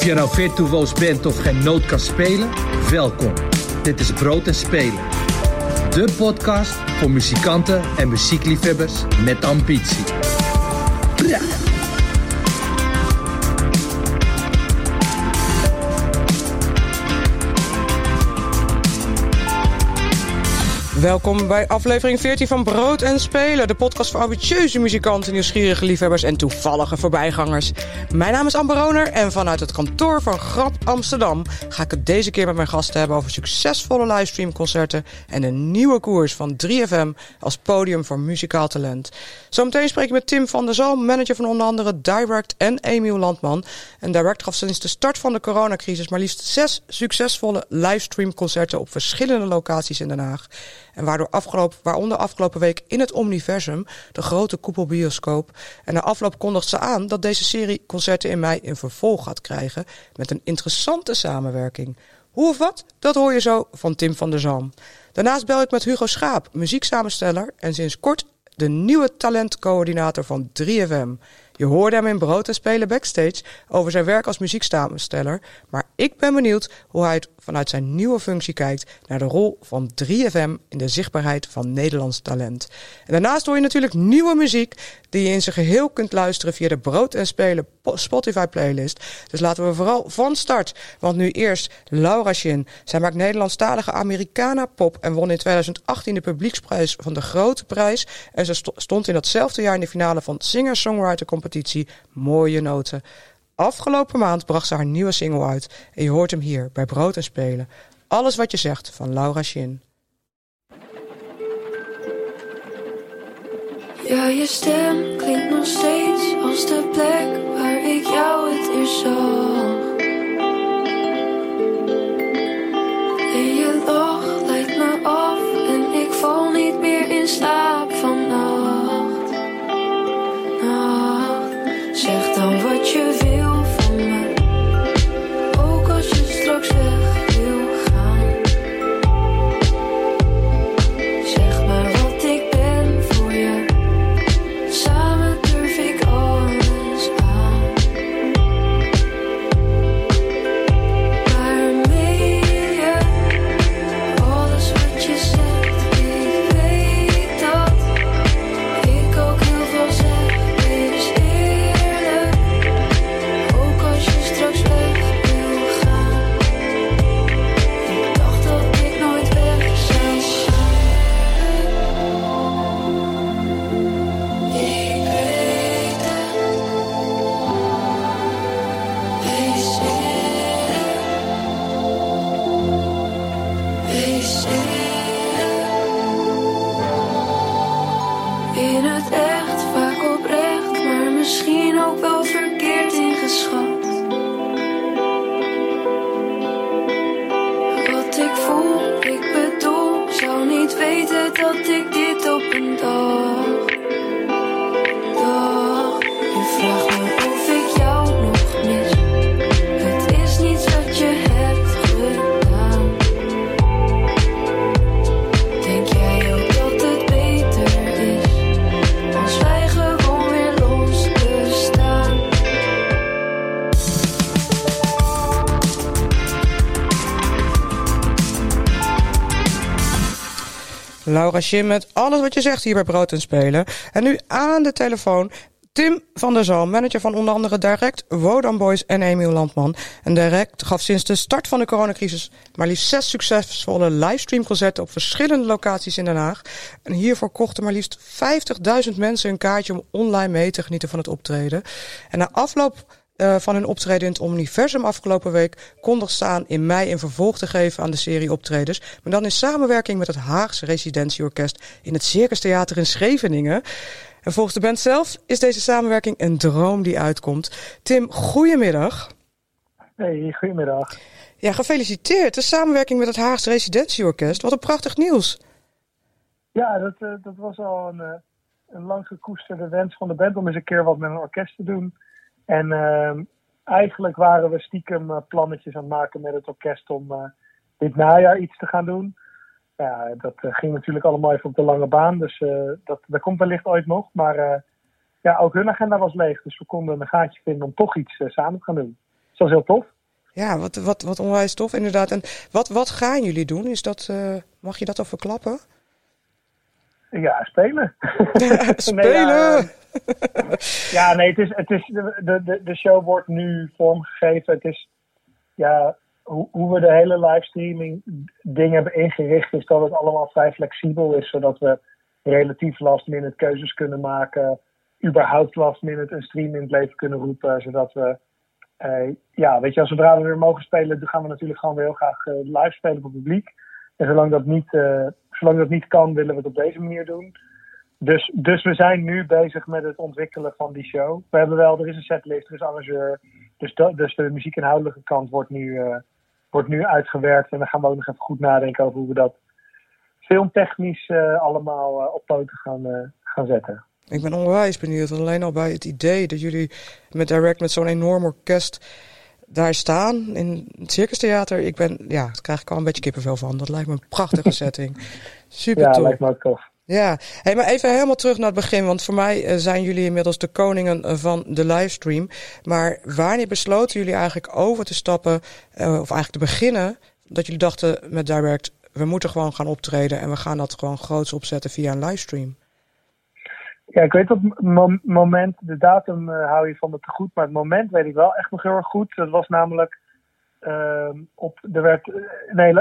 Of je nou virtuoos bent of geen noot kan spelen, welkom. Dit is Brood en Spelen. De podcast voor muzikanten en muziekliefhebbers met ambitie. Bra. Welkom bij aflevering 14 van Brood en Spelen, de podcast voor ambitieuze muzikanten, nieuwsgierige liefhebbers en toevallige voorbijgangers. Mijn naam is Amber Roner en vanuit het kantoor van Grap Amsterdam ga ik het deze keer met mijn gasten hebben over succesvolle livestreamconcerten en een nieuwe koers van 3FM als podium voor muzikaal talent. Zometeen spreek ik met Tim van der Zalm, manager van onder andere Direct en Emiel Landman. En Direct gaf sinds de start van de coronacrisis maar liefst 6 succesvolle livestreamconcerten op verschillende locaties in Den Haag. En waaronder afgelopen week in het Omniversum, de grote koepelbioscoop. En na afloop kondigt ze aan dat deze serie concerten in mei een vervolg gaat krijgen met een interessante samenwerking. Hoe of wat? Dat hoor je zo van Tim van der Zalm. Daarnaast bel ik met Hugo Schaap, muzieksamensteller en sinds kort de nieuwe talentcoördinator van 3FM. Je hoorde hem in Brood en Spelen backstage over zijn werk als muzieksamensteller. Maar ik ben benieuwd hoe hij vanuit zijn nieuwe functie kijkt naar de rol van 3FM in de zichtbaarheid van Nederlands talent. En daarnaast hoor je natuurlijk nieuwe muziek die je in zijn geheel kunt luisteren via de Brood en Spelen Spotify playlist. Dus laten we vooral van start. Want nu eerst Laura Shin. Zij maakt Nederlandstalige Americana pop en won in 2018 de publieksprijs van de Grote Prijs. En ze stond in datzelfde jaar in de finale van singer-songwriter competitie Mooie Noten. Afgelopen maand bracht ze haar nieuwe single uit en je hoort hem hier bij Brood en Spelen. Alles wat je zegt van Laura Shin. Ja, je stem klinkt nog steeds als de plek waar ik jou het eerst zag. En je lach leidt me af en ik val niet meer in slaap vannacht. Nacht, zeg dan wat je wil van me, ook als je straks weg. Laura Shin met alles wat je zegt hier bij Brood en Spelen. En nu aan de telefoon Tim van der Zalm, manager van onder andere Direct, Wodan Boys en Emiel Landman. En Direct gaf sinds de start van de coronacrisis maar liefst 6 succesvolle livestreamconcerten op verschillende locaties in Den Haag. En hiervoor kochten maar liefst 50.000 mensen een kaartje om online mee te genieten van het optreden. En na afloop van hun optreden in het Omniversum afgelopen week kondigt ze aan in mei een vervolg te geven aan de serie optredens. Maar dan in samenwerking met het Haagse Residentieorkest in het Circus Theater in Scheveningen. En volgens de band zelf is deze samenwerking een droom die uitkomt. Tim, goedemiddag. Hey, goedemiddag. Ja, gefeliciteerd. De samenwerking met het Haagse Residentieorkest. Wat een prachtig nieuws. Ja, dat was al een lang gekoesterde wens van de band om eens een keer wat met een orkest te doen. En eigenlijk waren we stiekem plannetjes aan het maken met het orkest om dit najaar iets te gaan doen. Ja, dat ging natuurlijk allemaal even op de lange baan, dus dat komt wellicht ooit nog. Maar ook hun agenda was leeg, dus we konden een gaatje vinden om toch iets samen te gaan doen. dat was heel tof. Ja, wat onwijs tof inderdaad. En wat gaan jullie doen? Is dat, mag je dat al verklappen? Ja, spelen. Ja, spelen! Ja, nee, het is de show wordt nu vormgegeven. Het is, ja, hoe we de hele livestreaming dingen hebben ingericht, is dat het allemaal vrij flexibel is, zodat we relatief last minute keuzes kunnen maken, überhaupt last minute een stream in het leven kunnen roepen, zodat we, weet je, zodra we weer mogen spelen, dan gaan we natuurlijk gewoon weer heel graag live spelen voor het publiek. En zolang dat niet kan, willen we het op deze manier doen. Dus we zijn nu bezig met het ontwikkelen van die show. We hebben wel, er is een setlist, er is arrangeur. Dus de muziekinhoudelijke kant wordt nu uitgewerkt. En dan gaan we ook nog even goed nadenken over hoe we dat filmtechnisch allemaal op poten gaan zetten. Ik ben onwijs benieuwd. Alleen al bij het idee dat jullie met Direct, met zo'n enorm orkest daar staan in het Circus Theater. Ja, daar krijg ik al een beetje kippenvel van. Dat lijkt me een prachtige setting. Super tof. Ja, lijkt me ook tof. Ja, hey, maar even helemaal terug naar het begin. Want voor mij zijn jullie inmiddels de koningen van de livestream. Maar wanneer besloten jullie eigenlijk over te stappen, of eigenlijk te beginnen, dat jullie dachten met Direct, we moeten gewoon gaan optreden en we gaan dat gewoon groots opzetten via een livestream? Ja, ik weet op het moment, de datum hou je van me te goed, maar het moment weet ik wel echt nog heel erg goed. Dat was namelijk, ik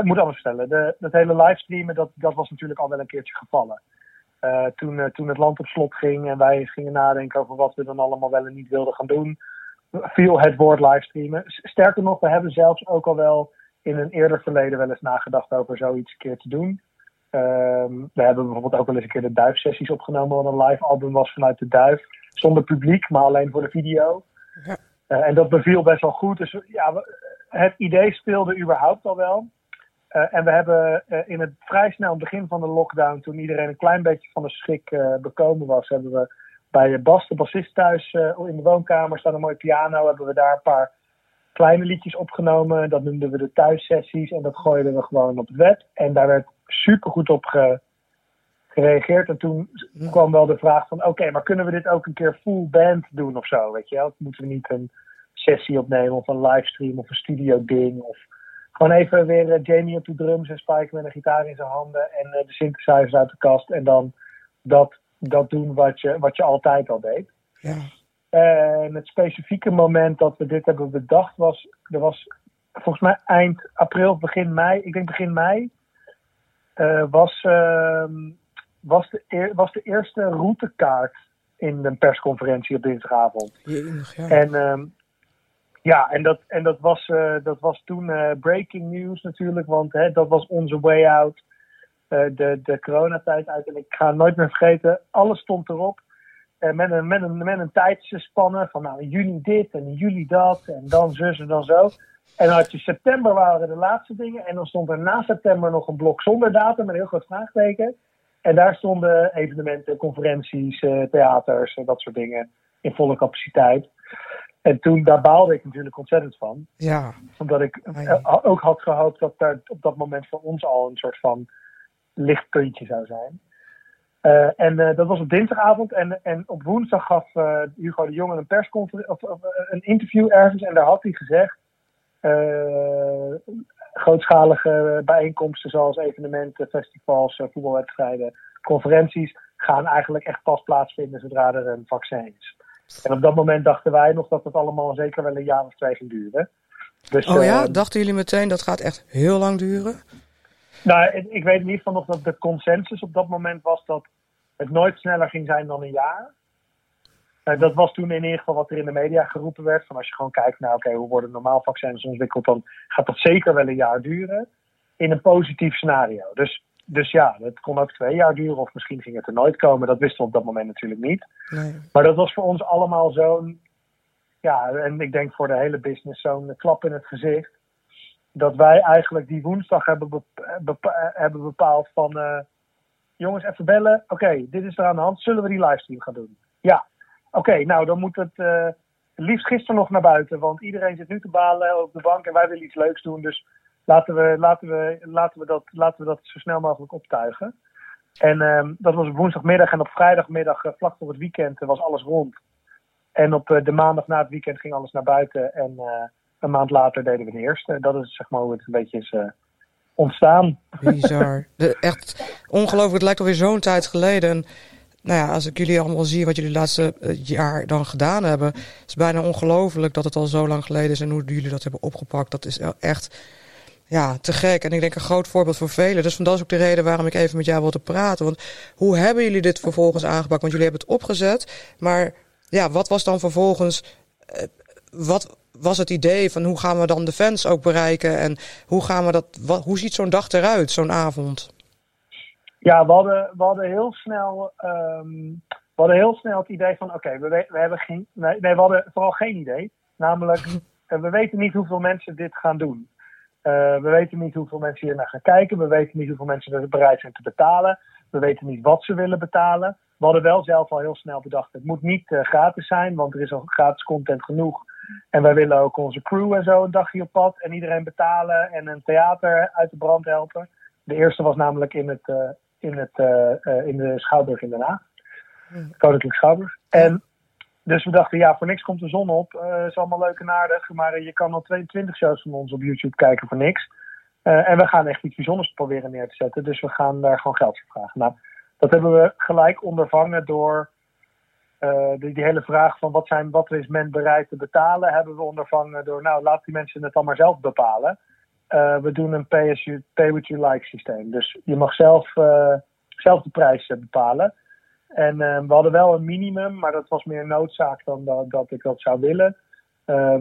moet anders vertellen. Dat hele livestreamen, dat was natuurlijk al wel een keertje gevallen. Toen het land op slot ging en wij gingen nadenken over wat we dan allemaal wel en niet wilden gaan doen, viel het woord livestreamen. Sterker nog, we hebben zelfs ook al wel in een eerder verleden wel eens nagedacht over zoiets een keer te doen. We hebben bijvoorbeeld ook wel eens een keer de Duif-sessies opgenomen, want een live album was vanuit de Duif, zonder publiek, maar alleen voor de video. Ja. En dat beviel best wel goed. Dus ja, het idee speelde überhaupt al wel. En we hebben in het vrij snel begin van de lockdown, toen iedereen een klein beetje van de schrik bekomen was, hebben we bij Bas de Bassist thuis in de woonkamer staan een mooie piano, hebben we daar een paar kleine liedjes opgenomen. Dat noemden we de thuissessies en dat gooiden we gewoon op het web. En daar werd supergoed op gereageerd. En toen kwam wel de vraag van, oké, maar kunnen we dit ook een keer full band doen of zo? Weet je wel? Moeten we niet een sessie opnemen of een livestream of een studio ding? Of gewoon even weer Jamie op de drums en Spike met een gitaar in zijn handen en de synthesizers uit de kast. En dan dat doen wat je altijd al deed. Ja. En het specifieke moment dat we dit hebben bedacht was, er was volgens mij eind april, begin mei, ik denk begin mei, was de eerste routekaart in een persconferentie op dinsdagavond. Ja. En dat was toen breaking news natuurlijk, want dat was onze way out, de coronatijd uit. En ik ga het nooit meer vergeten, alles stond erop. Met een tijdsspanne van nou, in juni dit en in juli dat en dan zus en dan zo. En dan had je september waren de laatste dingen. En dan stond er na september nog een blok zonder datum met een heel groot vraagteken. En daar stonden evenementen, conferenties, theaters en dat soort dingen in volle capaciteit. En toen, daar baalde ik natuurlijk ontzettend van. Ja. Omdat ik ook had gehoopt dat daar op dat moment voor ons al een soort van lichtpuntje zou zijn. En dat was op dinsdagavond en op woensdag gaf Hugo de Jonge een persconferentie of een interview ergens en daar had hij gezegd grootschalige bijeenkomsten zoals evenementen, festivals, voetbalwedstrijden, conferenties gaan eigenlijk echt pas plaatsvinden zodra er een vaccin is. En op dat moment dachten wij nog dat het allemaal zeker wel een jaar of 2 ging duren. Dus, dachten jullie meteen dat gaat echt heel lang duren? Nou, ik weet in ieder geval nog dat de consensus op dat moment was dat het nooit sneller ging zijn dan een jaar. Dat was toen in ieder geval wat er in de media geroepen werd. Van als je gewoon kijkt naar oké, hoe worden normaal vaccins ontwikkeld, dan gaat dat zeker wel een jaar duren. In een positief scenario. Dus ja, dat kon ook 2 jaar duren of misschien ging het er nooit komen. Dat wisten we op dat moment natuurlijk niet. Nee. Maar dat was voor ons allemaal zo'n, ja, en ik denk voor de hele business zo'n klap in het gezicht. Dat wij eigenlijk die woensdag hebben bepaald van jongens, even bellen. Oké, dit is er aan de hand. Zullen we die livestream gaan doen? Ja. Oké, nou dan moet het liefst gisteren nog naar buiten. Want iedereen zit nu te balen op de bank en wij willen iets leuks doen. Dus laten we dat zo snel mogelijk optuigen. En dat was op woensdagmiddag en op vrijdagmiddag, vlak voor het weekend, was alles rond. En op de maandag na het weekend ging alles naar buiten en Een maand later deden we de eerste. Dat is zeg maar hoe het een beetje is ontstaan. Bizar. Echt ongelooflijk. Het lijkt alweer zo'n tijd geleden. En nou ja, als ik jullie allemaal zie wat jullie de laatste jaar dan gedaan hebben. Het is bijna ongelooflijk dat het al zo lang geleden is. En hoe jullie dat hebben opgepakt. Dat is echt ja, te gek. En ik denk een groot voorbeeld voor velen. Dus dat is ook de reden waarom ik even met jou wilde praten. Want hoe hebben jullie dit vervolgens aangepakt? Want jullie hebben het opgezet. Maar ja, wat was dan vervolgens... Wat was het idee van hoe gaan we dan de fans ook bereiken? En hoe gaan we dat? Hoe ziet zo'n dag eruit, zo'n avond? Ja, we hadden heel snel het idee van we hadden vooral geen idee. Namelijk, we weten niet hoeveel mensen dit gaan doen. We weten niet hoeveel mensen hier naar gaan kijken. We weten niet hoeveel mensen er bereid zijn te betalen. We weten niet wat ze willen betalen. We hadden wel zelf al heel snel bedacht, het moet niet gratis zijn, want er is al gratis content genoeg. En wij willen ook onze crew en zo een dagje op pad. En iedereen betalen en een theater uit de brand helpen. De eerste was namelijk in de Schouwburg in Den Haag. Koninklijke Schouwburg. En dus we dachten, ja, voor niks komt de zon op. Is allemaal leuk en aardig. Maar je kan al 22 shows van ons op YouTube kijken voor niks. En we gaan echt iets bijzonders proberen neer te zetten. Dus we gaan daar gewoon geld voor vragen. Nou, dat hebben we gelijk ondervangen door... Die hele vraag van wat is men bereid te betalen, hebben we ondervangen door, nou, laat die mensen het dan maar zelf bepalen. We doen een pay-what-you-like systeem. Dus je mag zelf de prijs bepalen. En we hadden wel een minimum, maar dat was meer noodzaak dan dat ik dat zou willen.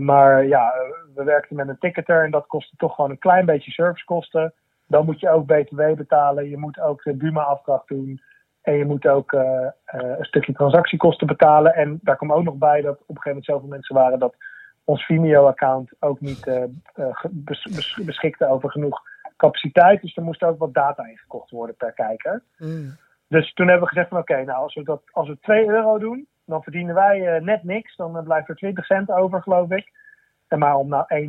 Maar ja, we werkten met een ticketer en dat kostte toch gewoon een klein beetje servicekosten. Dan moet je ook BTW betalen, je moet ook de BUMA-afdracht doen. En je moet ook een stukje transactiekosten betalen. En daar kwam ook nog bij dat op een gegeven moment zoveel mensen waren... dat ons Vimeo-account ook niet beschikte over genoeg capaciteit. Dus er moest ook wat data ingekocht worden per kijker. Mm. Dus toen hebben we gezegd van oké, nou als we €2 doen... dan verdienen wij net niks. Dan blijft er 20 cent over, geloof ik. En maar om nou €1,80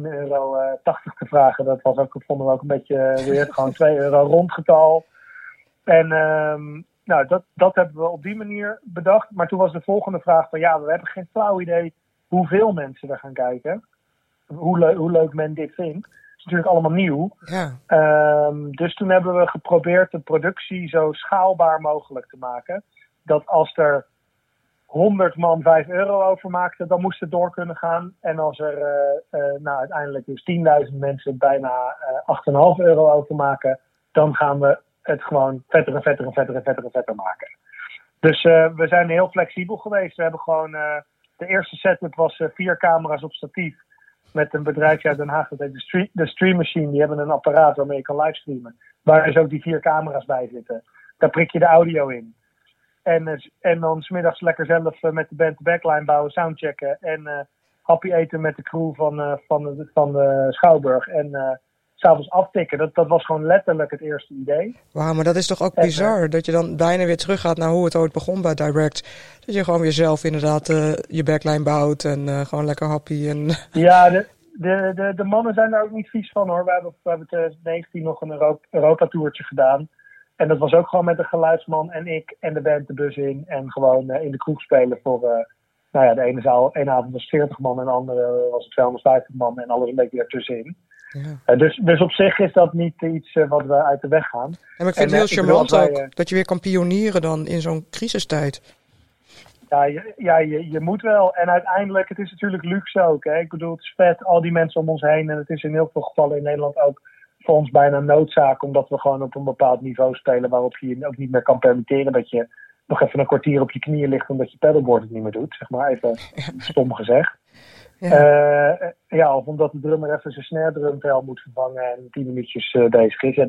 te vragen, vonden we ook een beetje weird. Gewoon €2 rondgetal. En... Nou, dat hebben we op die manier bedacht. Maar toen was de volgende vraag van... ja, we hebben geen flauw idee hoeveel mensen er gaan kijken. Hoe leuk men dit vindt. Dat is natuurlijk allemaal nieuw. Ja. Dus toen hebben we geprobeerd de productie zo schaalbaar mogelijk te maken. Dat als er 100 man €5 over maakten, dan moest het door kunnen gaan. En als er uiteindelijk dus 10.000 mensen bijna €8,5 over maken... dan gaan we... het gewoon vetter maken. Dus we zijn heel flexibel geweest. We hebben gewoon... de eerste setup was 4 camera's op statief... met een bedrijfje uit Den Haag. Dat heet de Stream Machine. Die hebben een apparaat waarmee je kan livestreamen. Waar dus ook die 4 camera's bij zitten. Daar prik je de audio in. En dan 's middags lekker zelf met de band de backline bouwen, soundchecken... en happy eten met de crew van de Schouwburg... en 's avonds aftikken. Dat was gewoon letterlijk het eerste idee. Wauw, maar dat is toch ook bizar. Dat je dan bijna weer teruggaat naar hoe het ooit begon bij Direct. Dat je gewoon weer zelf inderdaad je backline bouwt en gewoon lekker happy. En... Ja, de mannen zijn daar ook niet vies van hoor. We hebben 2019 nog een Europa-toertje gedaan. En dat was ook gewoon met de geluidsman en ik en de band de bus in. En gewoon in de kroeg spelen voor... de ene avond was 40 man en de andere was 250 man. En alles een beetje daartussenin. Ja. Dus op zich is dat niet iets wat we uit de weg gaan. En ik vind het heel charmant ook dat je weer kan pionieren dan in zo'n crisistijd. Ja, je moet wel. En uiteindelijk, het is natuurlijk luxe ook. Hè? Ik bedoel, het is vet, al die mensen om ons heen. En het is in heel veel gevallen in Nederland ook voor ons bijna noodzaak. Omdat we gewoon op een bepaald niveau spelen waarop je je ook niet meer kan permitteren dat je nog even een kwartier op je knieën ligt omdat je paddleboard het niet meer doet. Zeg maar even stom gezegd. Ja. Of omdat de drummer even zijn snare drumvel moet vervangen en 10 minuutjes bezig is.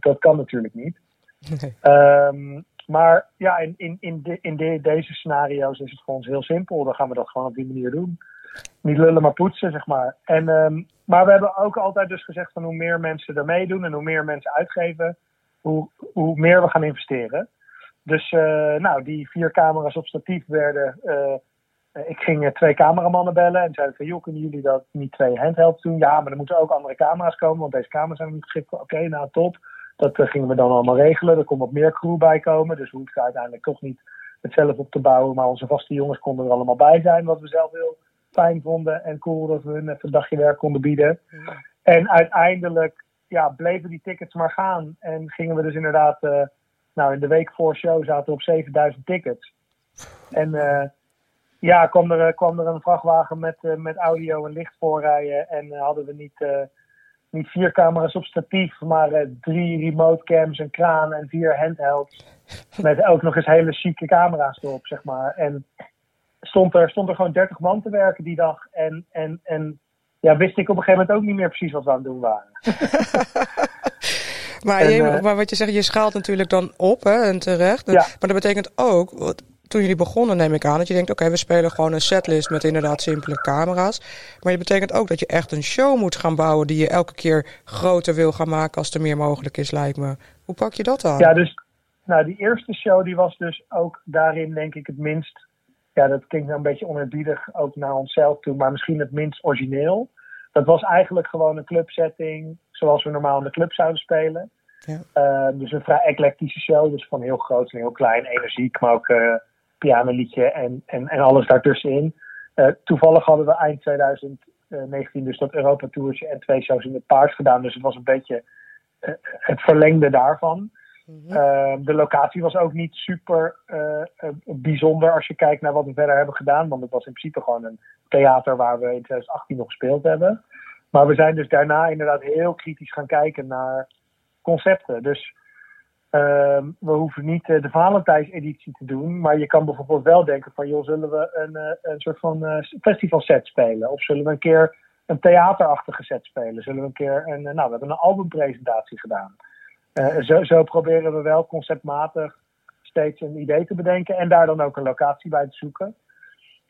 Dat kan natuurlijk niet. Okay. Maar ja, in deze scenario's is het voor ons heel simpel. Dan gaan we dat gewoon op die manier doen. Niet lullen, maar poetsen, zeg maar. Maar we hebben ook altijd dus gezegd van hoe meer mensen er meedoen en hoe meer mensen uitgeven, hoe meer we gaan investeren. Dus die 4 camera's op statief werden... Ik ging 2 cameramannen bellen en zei van... joh, kunnen jullie dat niet 2 handhelds doen? Ja, maar er moeten ook andere camera's komen, want deze camera's zijn niet geschikt. Oké, nou top. Dat gingen we dan allemaal regelen. Er kon wat meer crew bij komen, dus we hoefden uiteindelijk toch niet het zelf op te bouwen. Maar onze vaste jongens konden er allemaal bij zijn, wat we zelf heel fijn vonden en cool dat we hun even een dagje werk konden bieden. Ja. En uiteindelijk bleven die tickets maar gaan. En gingen we dus inderdaad, in de week voor show zaten we op 7000 tickets. En kwam er een vrachtwagen met audio en licht voorrijden. En hadden we niet 4 camera's op statief, maar 3 remote cams, een kraan en 4 handhelds. Met ook nog eens hele chique camera's erop, zeg maar. En stond er gewoon 30 man te werken die dag. En wist ik op een gegeven moment ook niet meer precies wat we aan het doen waren. Maar wat je zegt, je schaalt natuurlijk dan op, hè, en terecht. Ja. Maar dat betekent ook, toen jullie begonnen neem ik aan, dat je denkt, oké, we spelen gewoon een setlist met inderdaad simpele camera's. Maar het betekent ook dat je echt een show moet gaan bouwen die je elke keer groter wil gaan maken als er meer mogelijk is, lijkt me. Hoe pak je dat aan? Ja, dus die eerste show die was dus ook daarin denk ik het minst... Ja, dat klinkt nou een beetje oneerbiedig ook naar onszelf toe, maar misschien het minst origineel. Dat was eigenlijk gewoon een clubsetting zoals we normaal in de club zouden spelen. Ja. Dus een vrij eclectische show, dus van heel groot en heel klein, energiek, maar ook pianoliedje en alles daartussenin. Toevallig hadden we eind 2019 dus dat Europa-toertje en 2 shows in het paard gedaan, dus het was een beetje het verlengde daarvan. De locatie was ook niet super bijzonder als je kijkt naar wat we verder hebben gedaan. Want het was in principe gewoon een theater waar we in 2018 nog gespeeld hebben. Maar we zijn dus daarna inderdaad heel kritisch gaan kijken naar concepten. Dus we hoeven niet de Valentijnseditie te doen. Maar je kan bijvoorbeeld wel denken van, joh, zullen we een soort van festivalset spelen? Of zullen we een keer een theaterachtige set spelen? Zullen we een keer we hebben een albumpresentatie gedaan. Zo proberen we wel conceptmatig steeds een idee te bedenken en daar dan ook een locatie bij te zoeken.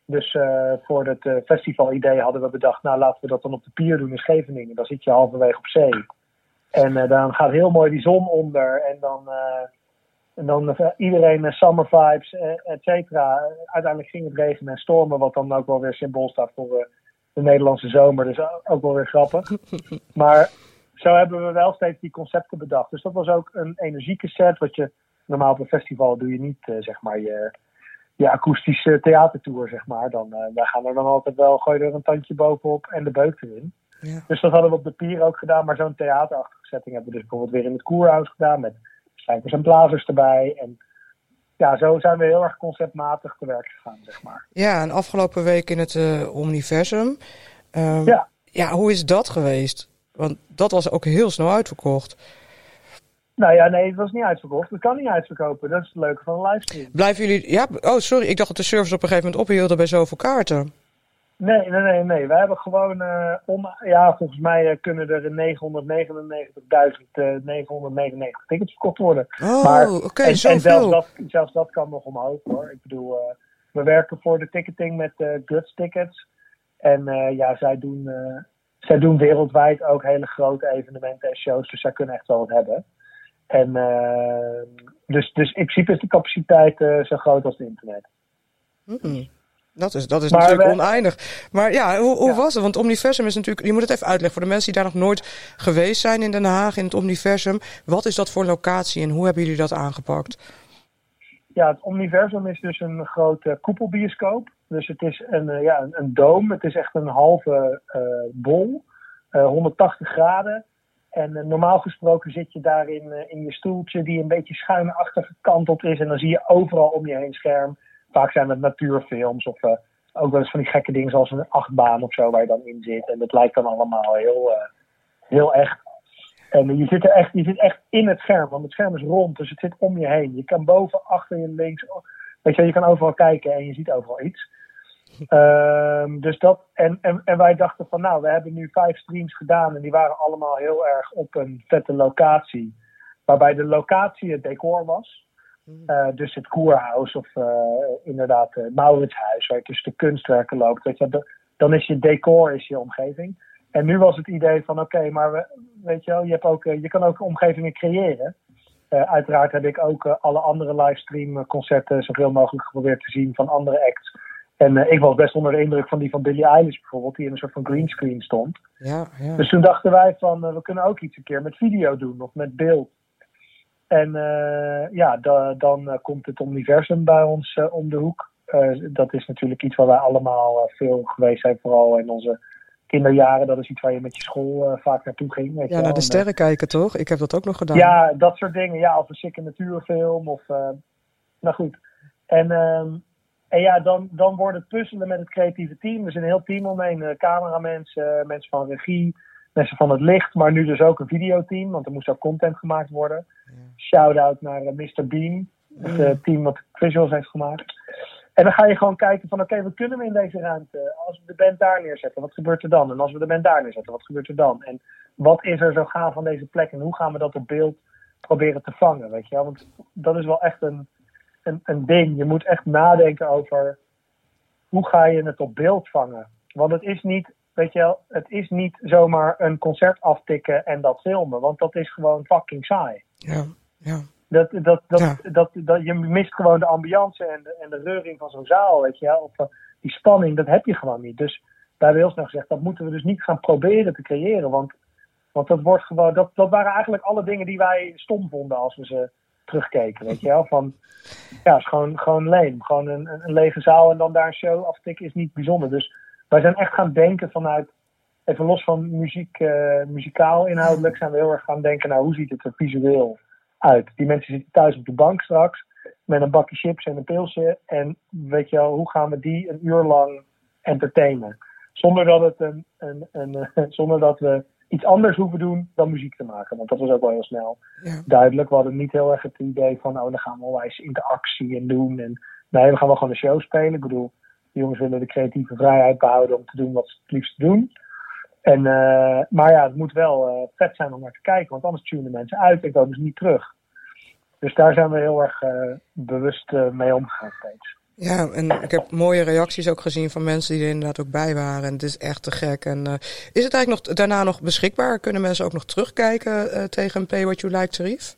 Dus voor het festivalidee hadden we bedacht, laten we dat dan op de pier doen in Scheveningen. Dan zit je halverwege op zee. En dan gaat heel mooi die zon onder en dan iedereen summer vibes, et cetera. Uiteindelijk ging het regenen en stormen, wat dan ook wel weer symbool staat voor de Nederlandse zomer. Dus ook wel weer grappig. Maar... Zo hebben we wel steeds die concepten bedacht. Dus dat was ook een energieke set. Wat je normaal op een festival doe je niet, je akoestische theatertour, zeg maar. Daar gaan we dan altijd wel, gooi er een tandje bovenop en de beuk erin. Ja. Dus dat hadden we op de pier ook gedaan. Maar zo'n theaterachtige setting hebben we dus bijvoorbeeld weer in het Kurhaus gedaan. Met strijkers en blazers erbij. En ja, zo zijn we heel erg conceptmatig te werk gegaan, zeg maar. Ja, en afgelopen week in het Omniversum. Hoe is dat geweest? Want dat was ook heel snel uitverkocht. Het was niet uitverkocht. Het kan niet uitverkopen. Dat is het leuke van een livestream. Blijven jullie... Ja, oh, sorry. Ik dacht dat de service op een gegeven moment ophielden bij zoveel kaarten. Nee. Wij hebben gewoon... volgens mij kunnen er 999.999 tickets verkocht worden. Oh, oké, zoveel. Zelfs dat kan nog omhoog, hoor. Ik bedoel, we werken voor de ticketing met Guts tickets. En zij doen... Zij doen wereldwijd ook hele grote evenementen en shows, dus zij kunnen echt wel wat hebben. En dus in principe is de capaciteit zo groot als het internet. Mm-hmm. Dat is natuurlijk oneindig. Maar ja, hoe was het? Want Omniversum is natuurlijk... Je moet het even uitleggen voor de mensen die daar nog nooit geweest zijn in Den Haag, in het Omniversum. Wat is dat voor locatie en hoe hebben jullie dat aangepakt? Ja, het Omniversum is dus een grote koepelbioscoop. Dus het is een doom. Het is echt een halve bol. 180 graden. En normaal gesproken zit je daarin in je stoeltje die een beetje schuin achtergekanteld is. En dan zie je overal om je heen scherm. Vaak zijn het natuurfilms of ook wel eens van die gekke dingen zoals een achtbaan of zo waar je dan in zit. En dat lijkt dan allemaal heel echt. En je zit echt in het scherm, want het scherm is rond. Dus het zit om je heen. Je kan boven, achter je, links... je kan overal kijken en je ziet overal iets. Dus dat, en wij dachten van, we hebben nu 5 streams gedaan en die waren allemaal heel erg op een vette locatie. Waarbij de locatie het decor was. Dus het Kurhaus of inderdaad het Mauritshuis, waar je tussen de kunstwerken loopt. Dan is je decor is je omgeving. En nu was het idee van, maar je kan ook omgevingen creëren. Uiteraard heb ik ook alle andere livestreamconcerten zoveel mogelijk geprobeerd te zien van andere acts. En ik was best onder de indruk van die van Billie Eilish bijvoorbeeld, die in een soort van greenscreen stond. Ja. Dus toen dachten wij van, we kunnen ook iets een keer met video doen of met beeld. En dan komt het Omniversum bij ons om de hoek. dat is natuurlijk iets waar wij allemaal veel geweest zijn. Vooral in onze kinderjaren. Dat is iets waar je met je school vaak naartoe ging. Ja, naar de sterren kijken toch? Ik heb dat ook nog gedaan. Ja, dat soort dingen. Ja, of een sikke natuurfilm. Of, nou goed. En ja, dan wordt het puzzelen met het creatieve team. Er is een heel team omheen. Cameramensen, mensen van regie, mensen van het licht. Maar nu dus ook een videoteam, want er moest ook content gemaakt worden. Ja. Shout-out naar Mr. Beam. Het team wat visuals heeft gemaakt. En dan ga je gewoon kijken van oké, wat kunnen we in deze ruimte? Als we de band daar neerzetten, wat gebeurt er dan? En als we de band daar neerzetten, wat gebeurt er dan? En wat is er zo gaaf van deze plek? En hoe gaan we dat op beeld proberen te vangen? Weet je wel? Want dat is wel echt een ding. Je moet echt nadenken over hoe ga je het op beeld vangen? Want het is niet, weet je wel, het is niet zomaar een concert aftikken en dat filmen. Want dat is gewoon fucking saai. Ja, ja. Dat je mist gewoon de ambiance en de reuring van zo'n zaal, weet je wel. Of die spanning, dat heb je gewoon niet. Dus daar hebben we heel snel gezegd, dat moeten we dus niet gaan proberen te creëren. Want dat wordt gewoon, dat waren eigenlijk alle dingen die wij stom vonden als we ze terugkeken, weet je wel. Van, ja, het is gewoon leem. Gewoon een lege zaal en dan daar een show aftikken is niet bijzonder. Dus wij zijn echt gaan denken vanuit, even los van muziek, muzikaal inhoudelijk, zijn we heel erg gaan denken, nou, hoe ziet het er visueel uit. Die mensen zitten thuis op de bank straks met een bakje chips en een pilsje en weet je wel, hoe gaan we die een uur lang entertainen zonder dat het zonder dat we iets anders hoeven doen dan muziek te maken, want dat was ook wel heel snel duidelijk. We hadden niet heel erg het idee van dan gaan we alwijs interactie en doen en nee, we gaan wel gewoon een show spelen. Ik bedoel, de jongens willen de creatieve vrijheid behouden om te doen wat ze het liefst doen. En, maar ja, het moet wel vet zijn om naar te kijken, want anders tunen mensen uit en komen ze niet terug. Dus daar zijn we heel erg bewust mee omgegaan steeds. Ja, en ik heb mooie reacties ook gezien van mensen die er inderdaad ook bij waren. En het is echt te gek. En is het eigenlijk nog daarna nog beschikbaar? Kunnen mensen ook nog terugkijken tegen een pay-what-you-like tarief?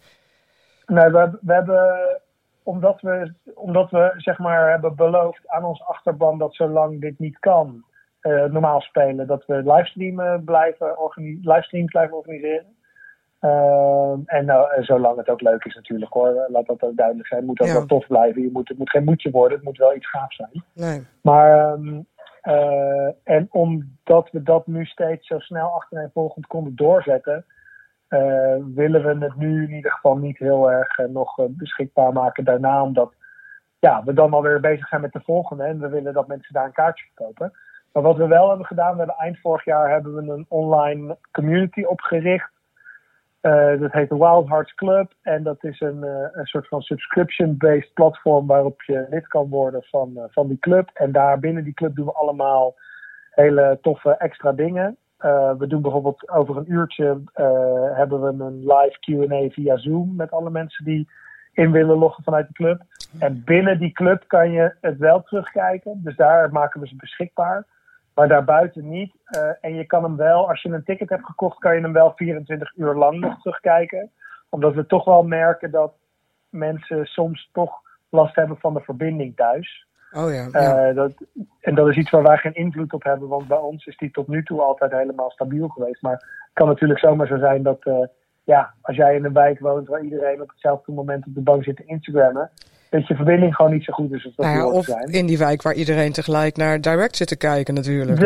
Nee, we hebben, omdat we zeg maar hebben beloofd aan ons achterban dat zolang dit niet kan, normaal spelen, dat we livestreams blijven organiseren. En zolang het ook leuk is natuurlijk hoor, laat dat ook duidelijk zijn. Het moet ook wel tof blijven. Het moet geen moedje worden, het moet wel iets gaafs zijn. Nee. Maar en omdat we dat nu steeds zo snel achtereenvolgend konden doorzetten, willen we het nu in ieder geval niet heel erg nog beschikbaar maken daarna, omdat we dan alweer bezig zijn met de volgende en we willen dat mensen daar een kaartje verkopen. Maar wat we wel hebben gedaan, eind vorig jaar hebben we een online community opgericht. Dat heet de Wild Hearts Club. En dat is een soort van subscription-based platform waarop je lid kan worden van die club. En daar binnen die club doen we allemaal hele toffe extra dingen. We doen bijvoorbeeld over een uurtje hebben we een live Q&A via Zoom met alle mensen die in willen loggen vanuit de club. En binnen die club kan je het wel terugkijken. Dus daar maken we ze beschikbaar. Maar daarbuiten niet. En je kan hem wel, als je een ticket hebt gekocht, kan je hem wel 24 uur lang nog terugkijken. Omdat we toch wel merken dat mensen soms toch last hebben van de verbinding thuis. Oh ja, ja. En dat is iets waar wij geen invloed op hebben. Want bij ons is die tot nu toe altijd helemaal stabiel geweest. Maar het kan natuurlijk zomaar zo zijn dat als jij in een wijk woont waar iedereen op hetzelfde moment op de bank zit te Instagrammen, dat je verbinding gewoon niet zo goed is. Of in die wijk waar iedereen tegelijk naar Direct zit te kijken natuurlijk.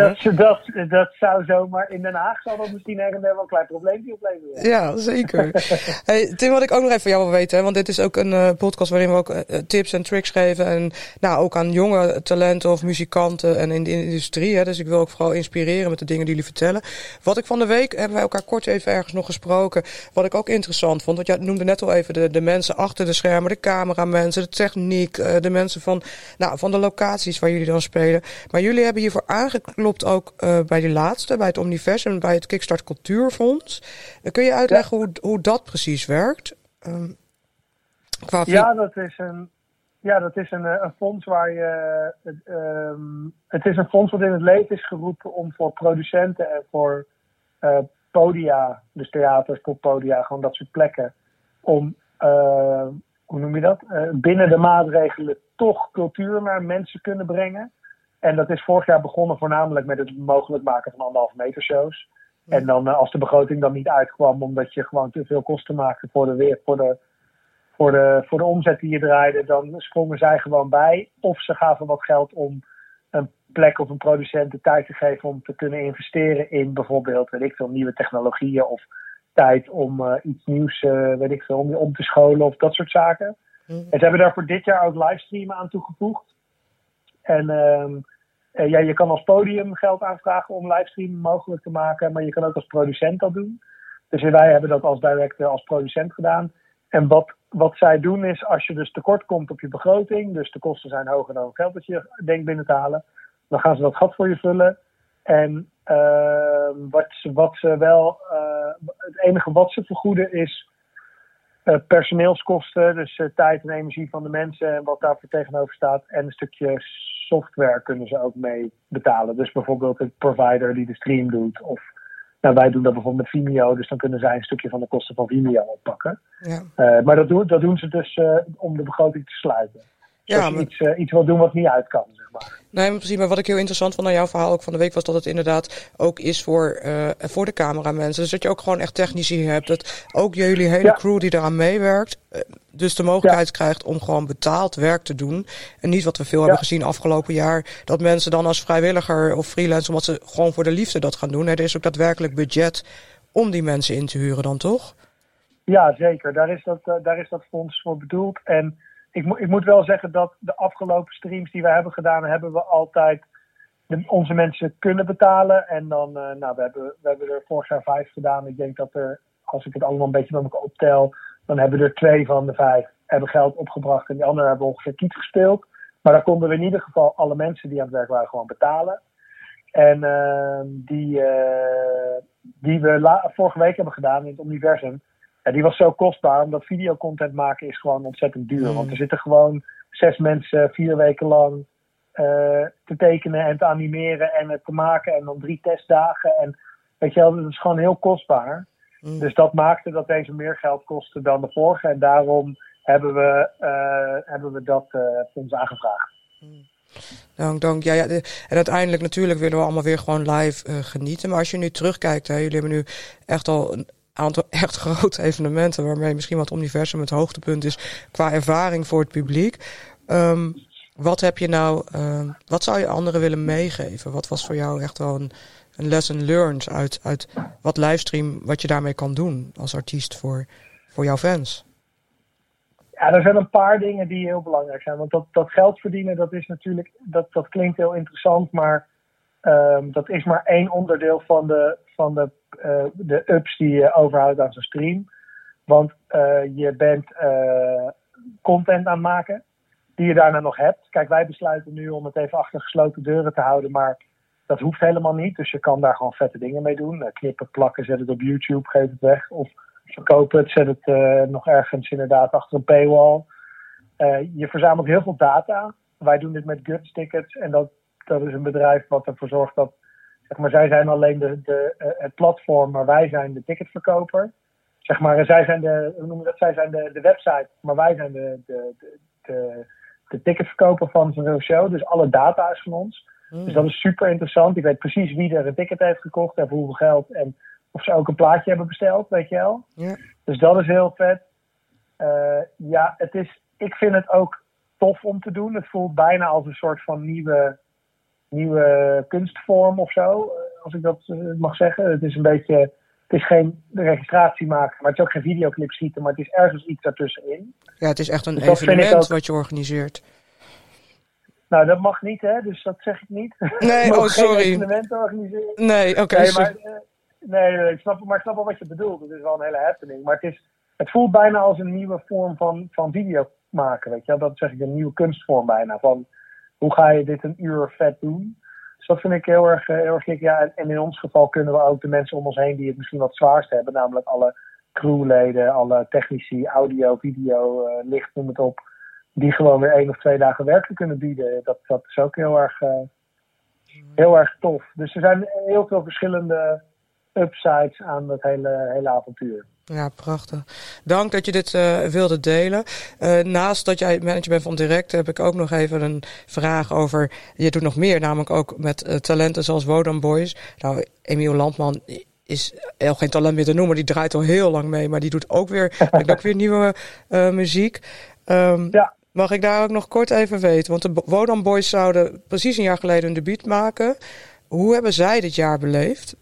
Dat zou zo, maar in Den Haag zal dat misschien ergens wel een klein probleempje opleveren. Ja, zeker. Hey, Tim, wat ik ook nog even van jou wil weten, hè, want dit is ook een podcast waarin we ook tips en tricks geven. En ook aan jonge talenten of muzikanten en in de industrie. Hè, dus ik wil ook vooral inspireren met de dingen die jullie vertellen. Wat ik van de week, hebben wij elkaar kort even ergens nog gesproken, wat ik ook interessant vond. Want jij noemde net al even de mensen achter de schermen, de cameramensen, techniek, de mensen van de locaties waar jullie dan spelen. Maar jullie hebben hiervoor aangeklopt ook bij die laatste, bij het Omniversum, bij het Kickstart Cultuurfonds. Kun je uitleggen hoe dat precies werkt? Dat is een fonds waar je het is een fonds wat in het leven is geroepen om voor producenten en voor podia, dus theaters, poppodia, gewoon dat soort plekken, om hoe noem je dat? Binnen de maatregelen toch cultuur naar mensen kunnen brengen. En dat is vorig jaar begonnen voornamelijk met het mogelijk maken van 1,5 meter shows. Ja. En dan als de begroting dan niet uitkwam, omdat je gewoon te veel kosten maakte voor de, weer, voor de, voor de omzet die je draaide, dan sprongen zij gewoon bij. Of ze gaven wat geld om een plek of een producent de tijd te geven om te kunnen investeren in bijvoorbeeld, weet ik veel, nieuwe technologieën of tijd om iets nieuws, weet ik veel, om te scholen of dat soort zaken. Mm-hmm. En ze hebben daar voor dit jaar ook livestreamen aan toegevoegd. En ja, je kan als podium geld aanvragen om livestreamen mogelijk te maken, maar je kan ook als producent dat doen. Dus wij hebben dat als Direct als producent gedaan. En wat zij doen is, als je dus tekort komt op je begroting, dus de kosten zijn hoger dan het geld dat je denkt binnen te halen, dan gaan ze dat gat voor je vullen. En het enige wat ze vergoeden is personeelskosten, dus tijd en energie van de mensen en wat daarvoor tegenover staat. En een stukje software kunnen ze ook mee betalen. Dus bijvoorbeeld een provider die de stream doet. Of wij doen dat bijvoorbeeld met Vimeo, dus dan kunnen zij een stukje van de kosten van Vimeo oppakken. Ja. Maar dat doen ze dus om de begroting te sluiten. Dus ja, maar iets wil doen wat niet uit kan, zeg maar. Nee, maar precies. Maar wat ik heel interessant vond aan jouw verhaal ook van de week was dat het inderdaad ook is voor de cameramensen. Dus dat je ook gewoon echt technici hebt. Dat ook jullie hele crew die eraan meewerkt, dus de mogelijkheid krijgt om gewoon betaald werk te doen. En niet wat we veel hebben gezien afgelopen jaar. Dat mensen dan als vrijwilliger of freelancer, omdat ze gewoon voor de liefde dat gaan doen. Hè, er is ook daadwerkelijk budget om die mensen in te huren dan, toch? Ja, zeker. Daar is dat fonds voor bedoeld. En ik moet wel zeggen dat de afgelopen streams die we hebben gedaan, hebben we altijd onze mensen kunnen betalen. En dan, we hebben er vorig jaar 5 gedaan. Ik denk dat er, als ik het allemaal een beetje bij elkaar optel, dan hebben er 2 van de 5 hebben geld opgebracht. En die anderen hebben ongeveer kiet gespeeld. Maar dan konden we in ieder geval alle mensen die aan het werk waren gewoon betalen. En die we vorige week hebben gedaan in het Omniversum. Ja, die was zo kostbaar, omdat videocontent maken is gewoon ontzettend duur. Want er zitten gewoon 6 mensen 4 weken lang te tekenen en te animeren en te maken. En dan 3 testdagen. En weet je wel, dat is gewoon heel kostbaar. Mm. Dus dat maakte dat deze meer geld kostte dan de vorige. En daarom hebben we dat fonds aangevraagd. Mm. Dank. Ja. En uiteindelijk natuurlijk willen we allemaal weer gewoon live genieten. Maar als je nu terugkijkt, hè, jullie hebben nu echt al een aantal echt grote evenementen, waarmee misschien wat Omniversum het hoogtepunt is qua ervaring voor het publiek. Wat zou je anderen willen meegeven? Wat was voor jou echt wel een lesson learned uit wat livestream, wat je daarmee kan doen als artiest voor jouw fans? Ja, er zijn een paar dingen die heel belangrijk zijn. Want dat geld verdienen, dat is natuurlijk, dat klinkt heel interessant, maar dat is maar één onderdeel van de ups die je overhoudt aan zo'n stream. Want je bent content aan het maken die je daarna nog hebt. Kijk, wij besluiten nu om het even achter gesloten deuren te houden, maar dat hoeft helemaal niet. Dus je kan daar gewoon vette dingen mee doen. Knippen, plakken, zet het op YouTube, geef het weg. Of verkopen het, zet het nog ergens inderdaad achter een paywall. Je verzamelt heel veel data. Wij doen dit met Guts tickets en dat is een bedrijf wat ervoor zorgt dat, zeg maar, zij zijn alleen het platform, maar wij zijn de ticketverkoper. Zeg maar, en zij zijn de website, maar wij zijn de ticketverkoper van zo'n show. Dus alle data is van ons. Mm. Dus dat is super interessant. Ik weet precies wie er een ticket heeft gekocht en voor hoeveel geld. En of ze ook een plaatje hebben besteld, weet je wel. Yeah. Dus dat is heel vet. Ik vind het ook tof om te doen. Het voelt bijna als een soort van nieuwe kunstvorm of zo, als ik dat mag zeggen. Het is geen registratie maken, maar het is ook geen videoclip schieten, maar het is ergens iets daartussenin. Ja, het is echt een evenement ook, wat je organiseert. Nou, dat mag niet, hè? Dus dat zeg ik niet. Nee, sorry. Geen evenement organiseren. Nee, oké. Nee, maar ik snap wel wat je bedoelt. Het is wel een hele happening, maar het voelt bijna als een nieuwe vorm van video maken, weet je? Dat zeg ik, een nieuwe kunstvorm bijna, van hoe ga je dit een uur vet doen? Dus dat vind ik heel erg gek. Ja, en in ons geval kunnen we ook de mensen om ons heen die het misschien wat zwaarst hebben, namelijk alle crewleden, alle technici, audio, video, licht, noem het op, die gewoon weer 1 of 2 dagen werken kunnen bieden. Dat is ook heel erg tof. Dus er zijn heel veel verschillende upsides aan dat hele avontuur. Ja, prachtig. Dank dat je dit wilde delen. Naast dat jij manager bent van Direct, heb ik ook nog even een vraag over. Je doet nog meer, namelijk ook met talenten zoals Wodan Boys. Nou, Emiel Landman is al geen talent meer te noemen. Die draait al heel lang mee, maar die doet ook weer, nieuwe muziek. Ja. Mag ik daar ook nog kort even weten? Want de Wodan Boys zouden precies een jaar geleden hun debuut maken. Hoe hebben zij dit jaar beleefd?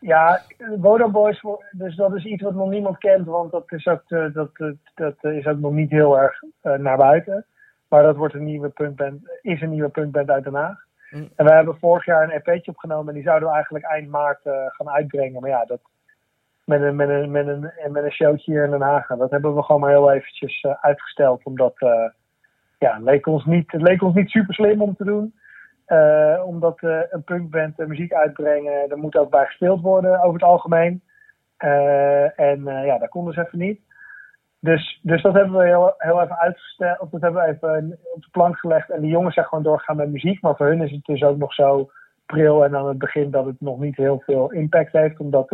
Ja, Wodan Boys, dus dat is iets wat nog niemand kent, want dat is ook nog niet heel erg naar buiten. Maar dat wordt een nieuwe punkband uit Den Haag. Mm. En we hebben vorig jaar een EP'tje opgenomen en die zouden we eigenlijk eind maart gaan uitbrengen. Maar ja, dat met een showtje hier in Den Haag. Dat hebben we gewoon maar heel eventjes uitgesteld, omdat het leek ons niet super slim om te doen. Omdat een punkband muziek uitbrengen, daar moet ook bij gespeeld worden over het algemeen. En dat kon dus even niet. Dus dat hebben we heel even uitgesteld. Of dat hebben we even op de plank gelegd. En die jongens zijn gewoon doorgegaan met muziek. Maar voor hun is het dus ook nog zo pril en aan het begin dat het nog niet heel veel impact heeft. Omdat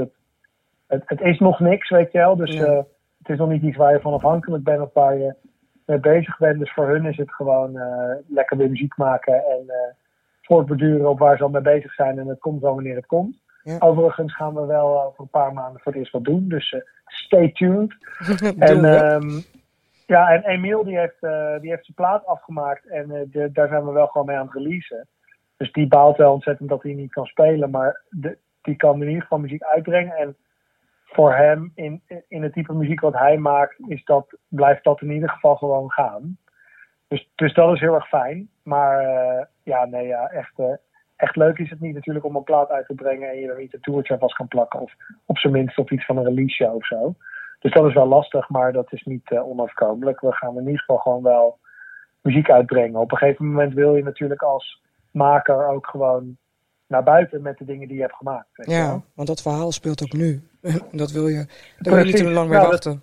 het is nog niks, weet je wel. Dus ja. Het is nog niet iets waar je van afhankelijk bent of waar je mee bezig bent. Dus voor hun is het gewoon lekker weer muziek maken en voortborduren op waar ze al mee bezig zijn. En het komt wel wanneer het komt. Ja. Overigens gaan we wel over een paar maanden voor het eerst wat doen. Dus stay tuned. En Emiel die heeft zijn plaat afgemaakt. En daar zijn we wel gewoon mee aan het releasen. Dus die baalt wel ontzettend dat hij niet kan spelen. Maar die kan in ieder geval muziek uitbrengen. En voor hem, in het type muziek wat hij maakt, blijft dat in ieder geval gewoon gaan. Dus dat is heel erg fijn. Maar echt... Echt leuk is het niet natuurlijk om een plaat uit te brengen en je er niet een toertje vast kan plakken. Of op zijn minst op iets van een release show of zo. Dus dat is wel lastig, maar dat is niet onoverkomelijk. We gaan in ieder geval gewoon wel muziek uitbrengen. Op een gegeven moment wil je natuurlijk als maker ook gewoon naar buiten met de dingen die je hebt gemaakt. Ja, want dat verhaal speelt ook nu. Dat wil je, daar wil je niet te lang mee wachten.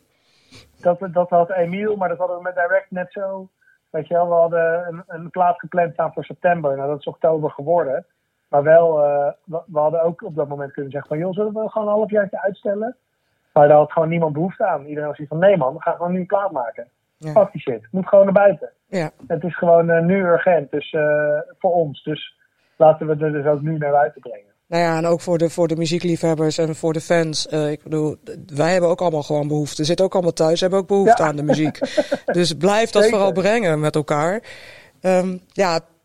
Dat had Emiel, maar dat hadden we met Direct net zo. Weet je wel, we hadden een plaat gepland staan voor september. Nou, dat is oktober geworden. Maar wel, we hadden ook op dat moment kunnen zeggen van... joh, zullen we gewoon een halfjaartje uitstellen? Maar daar had gewoon niemand behoefte aan. Iedereen was hier van, nee man, we gaan gewoon nu een plaat maken. Ja. Fuck die shit, moet gewoon naar buiten. Ja. Het is gewoon nu urgent, dus voor ons. Dus laten we er dus ook nu naar buiten brengen. Nou ja, en ook voor de muziekliefhebbers en voor de fans. Ik bedoel, wij hebben ook allemaal gewoon behoefte. Zitten ook allemaal thuis, hebben ook behoefte aan de muziek. Dus blijf dat vooral brengen met elkaar.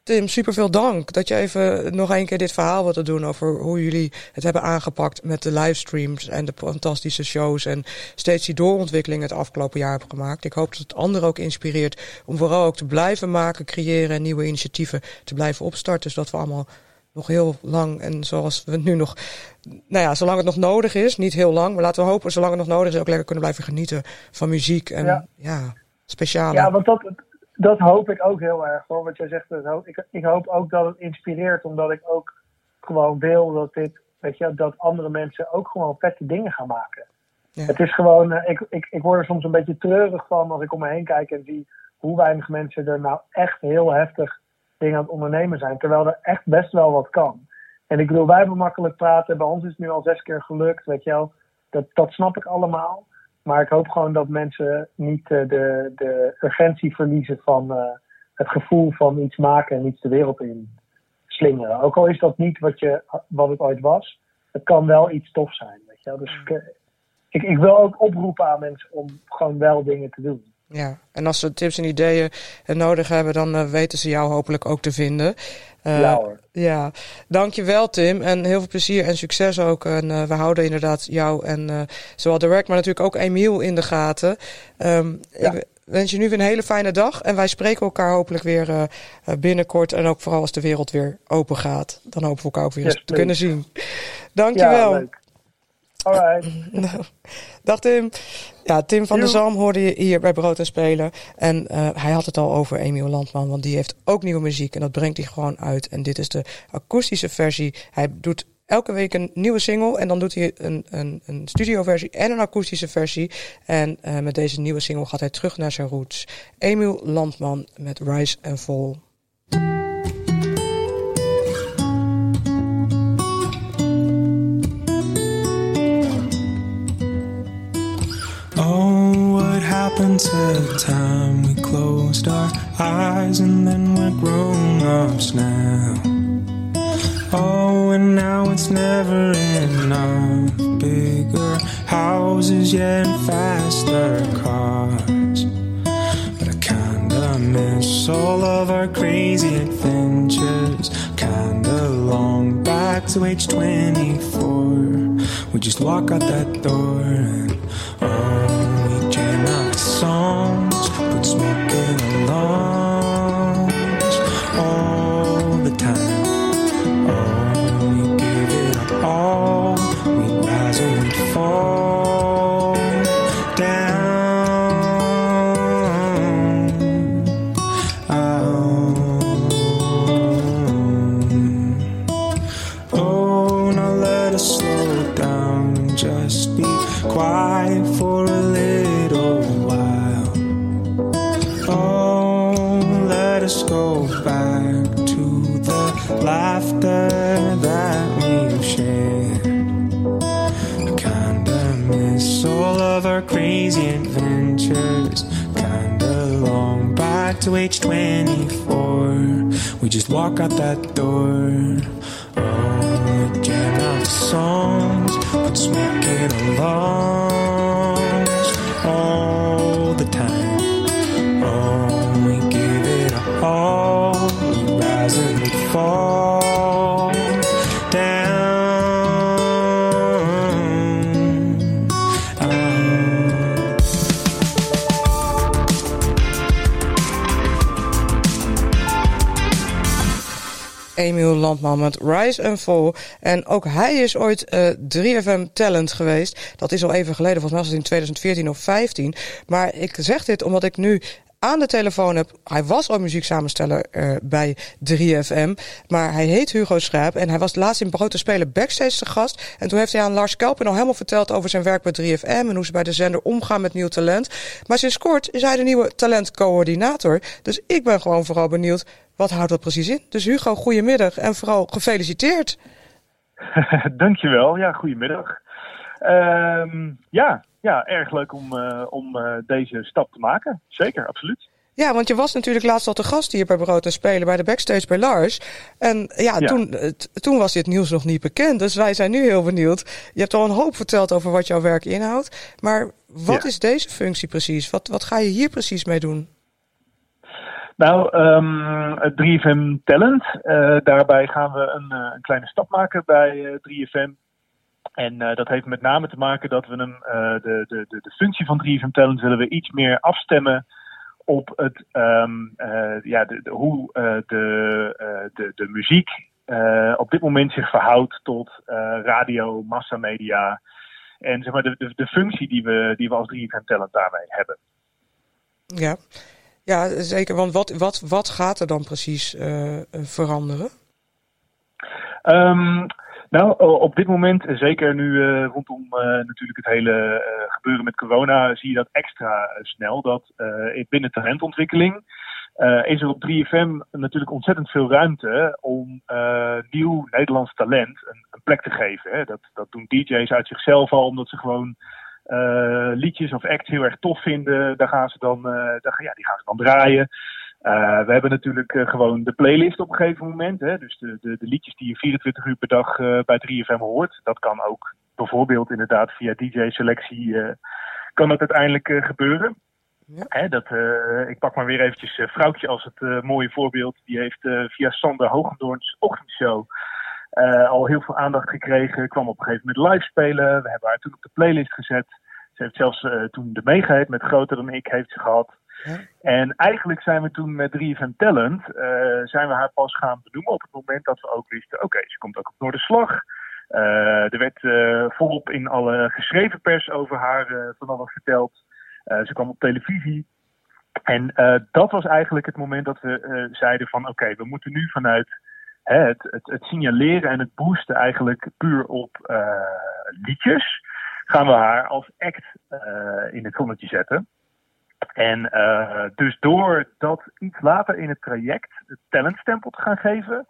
Tim, superveel dank dat je even nog een keer dit verhaal wilt doen over hoe jullie het hebben aangepakt met de livestreams en de fantastische shows en steeds die doorontwikkeling het afgelopen jaar hebben gemaakt. Ik hoop dat het anderen ook inspireert om vooral ook te blijven maken, creëren en nieuwe initiatieven te blijven opstarten, zodat we allemaal nog heel lang en zoals we nu nog... Nou ja, zolang het nog nodig is. Niet heel lang, maar laten we hopen zolang het nog nodig is ook lekker kunnen blijven genieten van muziek. En speciale. Ja, want dat hoop ik ook heel erg hoor. Wat jij zegt, ik hoop ook dat het inspireert. Omdat ik ook gewoon wil dat dit, weet je, dat andere mensen ook gewoon vette dingen gaan maken. Ja. Het is gewoon... Ik word er soms een beetje treurig van als ik om me heen kijk en zie hoe weinig mensen er nou echt heel heftig dingen aan het ondernemen zijn, terwijl er echt best wel wat kan. En ik bedoel, wij hebben makkelijk praten, bij ons is het nu al 6 keer gelukt, weet je wel. Dat snap ik allemaal, maar ik hoop gewoon dat mensen niet de urgentie verliezen van het gevoel van iets maken en iets de wereld in slingeren. Ook al is dat niet wat het ooit was, het kan wel iets tofs zijn, weet je wel. Dus ik wil ook oproepen aan mensen om gewoon wel dingen te doen. Ja, en als ze tips en ideeën nodig hebben, dan weten ze jou hopelijk ook te vinden. Ja hoor. Ja, dankjewel Tim. En heel veel plezier en succes ook. En we houden inderdaad jou en zowel Direct, maar natuurlijk ook Emiel in de gaten. Ik wens je nu weer een hele fijne dag. En wij spreken elkaar hopelijk weer binnenkort. En ook vooral als de wereld weer open gaat. Dan hopen we elkaar ook weer eens te kunnen zien. Dankjewel. Ja, leuk. Alright. Dag Tim. Ja, Tim van der Zalm hoorde je hier bij Brood en Spelen. En hij had het al over Emiel Landman, want die heeft ook nieuwe muziek. En dat brengt hij gewoon uit. En dit is de akoestische versie. Hij doet elke week een nieuwe single. En dan doet hij een studioversie en een akoestische versie. En met deze nieuwe single gaat hij terug naar zijn roots. Emiel Landman met Rise and Fall. Happened to time we closed our eyes and then we're grown-ups now. Oh, and now it's never enough. Bigger houses, yeah, and faster cars. But I kinda miss all of our crazy adventures. Kinda long back to age 24. We just walk out that door and oh, we jam out songs, put smoke in the lungs all the time. All we rise and we fall down. Oh, oh, now let us slow down. Just be quiet for a little while. Oh, let us go back to the laughter that we've shared. I kinda miss all of our crazy adventures. Kinda long back to age 24. We just walk out that door. Oh, we jam out songs, but smoke it along all the time. Oh, we give it our all. We rise and we fall. Emiel Landman met Rise and Fall. En ook hij is ooit 3FM Talent geweest. Dat is al even geleden, volgens mij was het in 2014 of 15. Maar ik zeg dit omdat ik nu aan de telefoon heb. Hij was al muzieksamensteller bij 3FM. Maar hij heet Hugo Schaap. En hij was laatst in Brood en Spelen backstage te gast. En toen heeft hij aan Lars Kelpen al helemaal verteld over zijn werk bij 3FM. En hoe ze bij de zender omgaan met nieuw talent. Maar sinds kort is hij de nieuwe talentcoördinator. Dus ik ben gewoon vooral benieuwd. Wat houdt dat precies in? Dus Hugo, goedemiddag. En vooral gefeliciteerd. Dankjewel. Ja, goedemiddag. Ja, erg leuk om deze stap te maken. Zeker, absoluut. Ja, want je was natuurlijk laatst al te gast hier bij Brood en Spelen, bij de backstage bij Lars. En ja. Toen was dit nieuws nog niet bekend. Dus wij zijn nu heel benieuwd. Je hebt al een hoop verteld over wat jouw werk inhoudt. Maar wat is deze functie precies? Wat ga je hier precies mee doen? Nou, 3FM Talent. Daarbij gaan we een kleine stap maken bij 3FM. En dat heeft met name te maken dat we de functie van 3FM Talent willen we iets meer afstemmen op hoe de muziek op dit moment zich verhoudt tot radio, massamedia. En zeg maar de functie die we als 3FM Talent daarmee hebben. Ja. Ja, zeker. Want wat gaat er dan precies veranderen? Nou, op dit moment, zeker nu rondom natuurlijk het hele gebeuren met corona, zie je dat extra snel. Dat binnen talentontwikkeling is er op 3FM natuurlijk ontzettend veel ruimte om nieuw Nederlands talent een plek te geven. Hè. Dat doen DJ's uit zichzelf al, omdat ze gewoon liedjes of acts heel erg tof vinden. Daar gaan ze dan draaien. We hebben natuurlijk gewoon de playlist op een gegeven moment. Hè? Dus de liedjes die je 24 uur per dag bij 3FM hoort. Dat kan ook bijvoorbeeld inderdaad via DJ-selectie kan dat uiteindelijk gebeuren. Ja. Hè, ik pak maar weer eventjes Fraukje als het mooie voorbeeld. Die heeft via Sander Hoogendoorns ochtendshow al heel veel aandacht gekregen. Kwam op een gegeven moment live spelen. We hebben haar toen op de playlist gezet. Ze heeft zelfs toen de meegeheid met Groter dan ik heeft ze gehad. Ja. En eigenlijk zijn we toen met 3FM Talent zijn we haar pas gaan benoemen op het moment dat we ook wisten, oké, ze komt ook op Noorderslag. Er werd volop in alle geschreven pers over haar van alles verteld. Ze kwam op televisie. En dat was eigenlijk het moment dat we zeiden van oké, we moeten nu vanuit het signaleren en het boosten eigenlijk puur op liedjes, gaan we haar als act in het zonnetje zetten. En dus door dat iets later in het traject het talentstempel te gaan geven,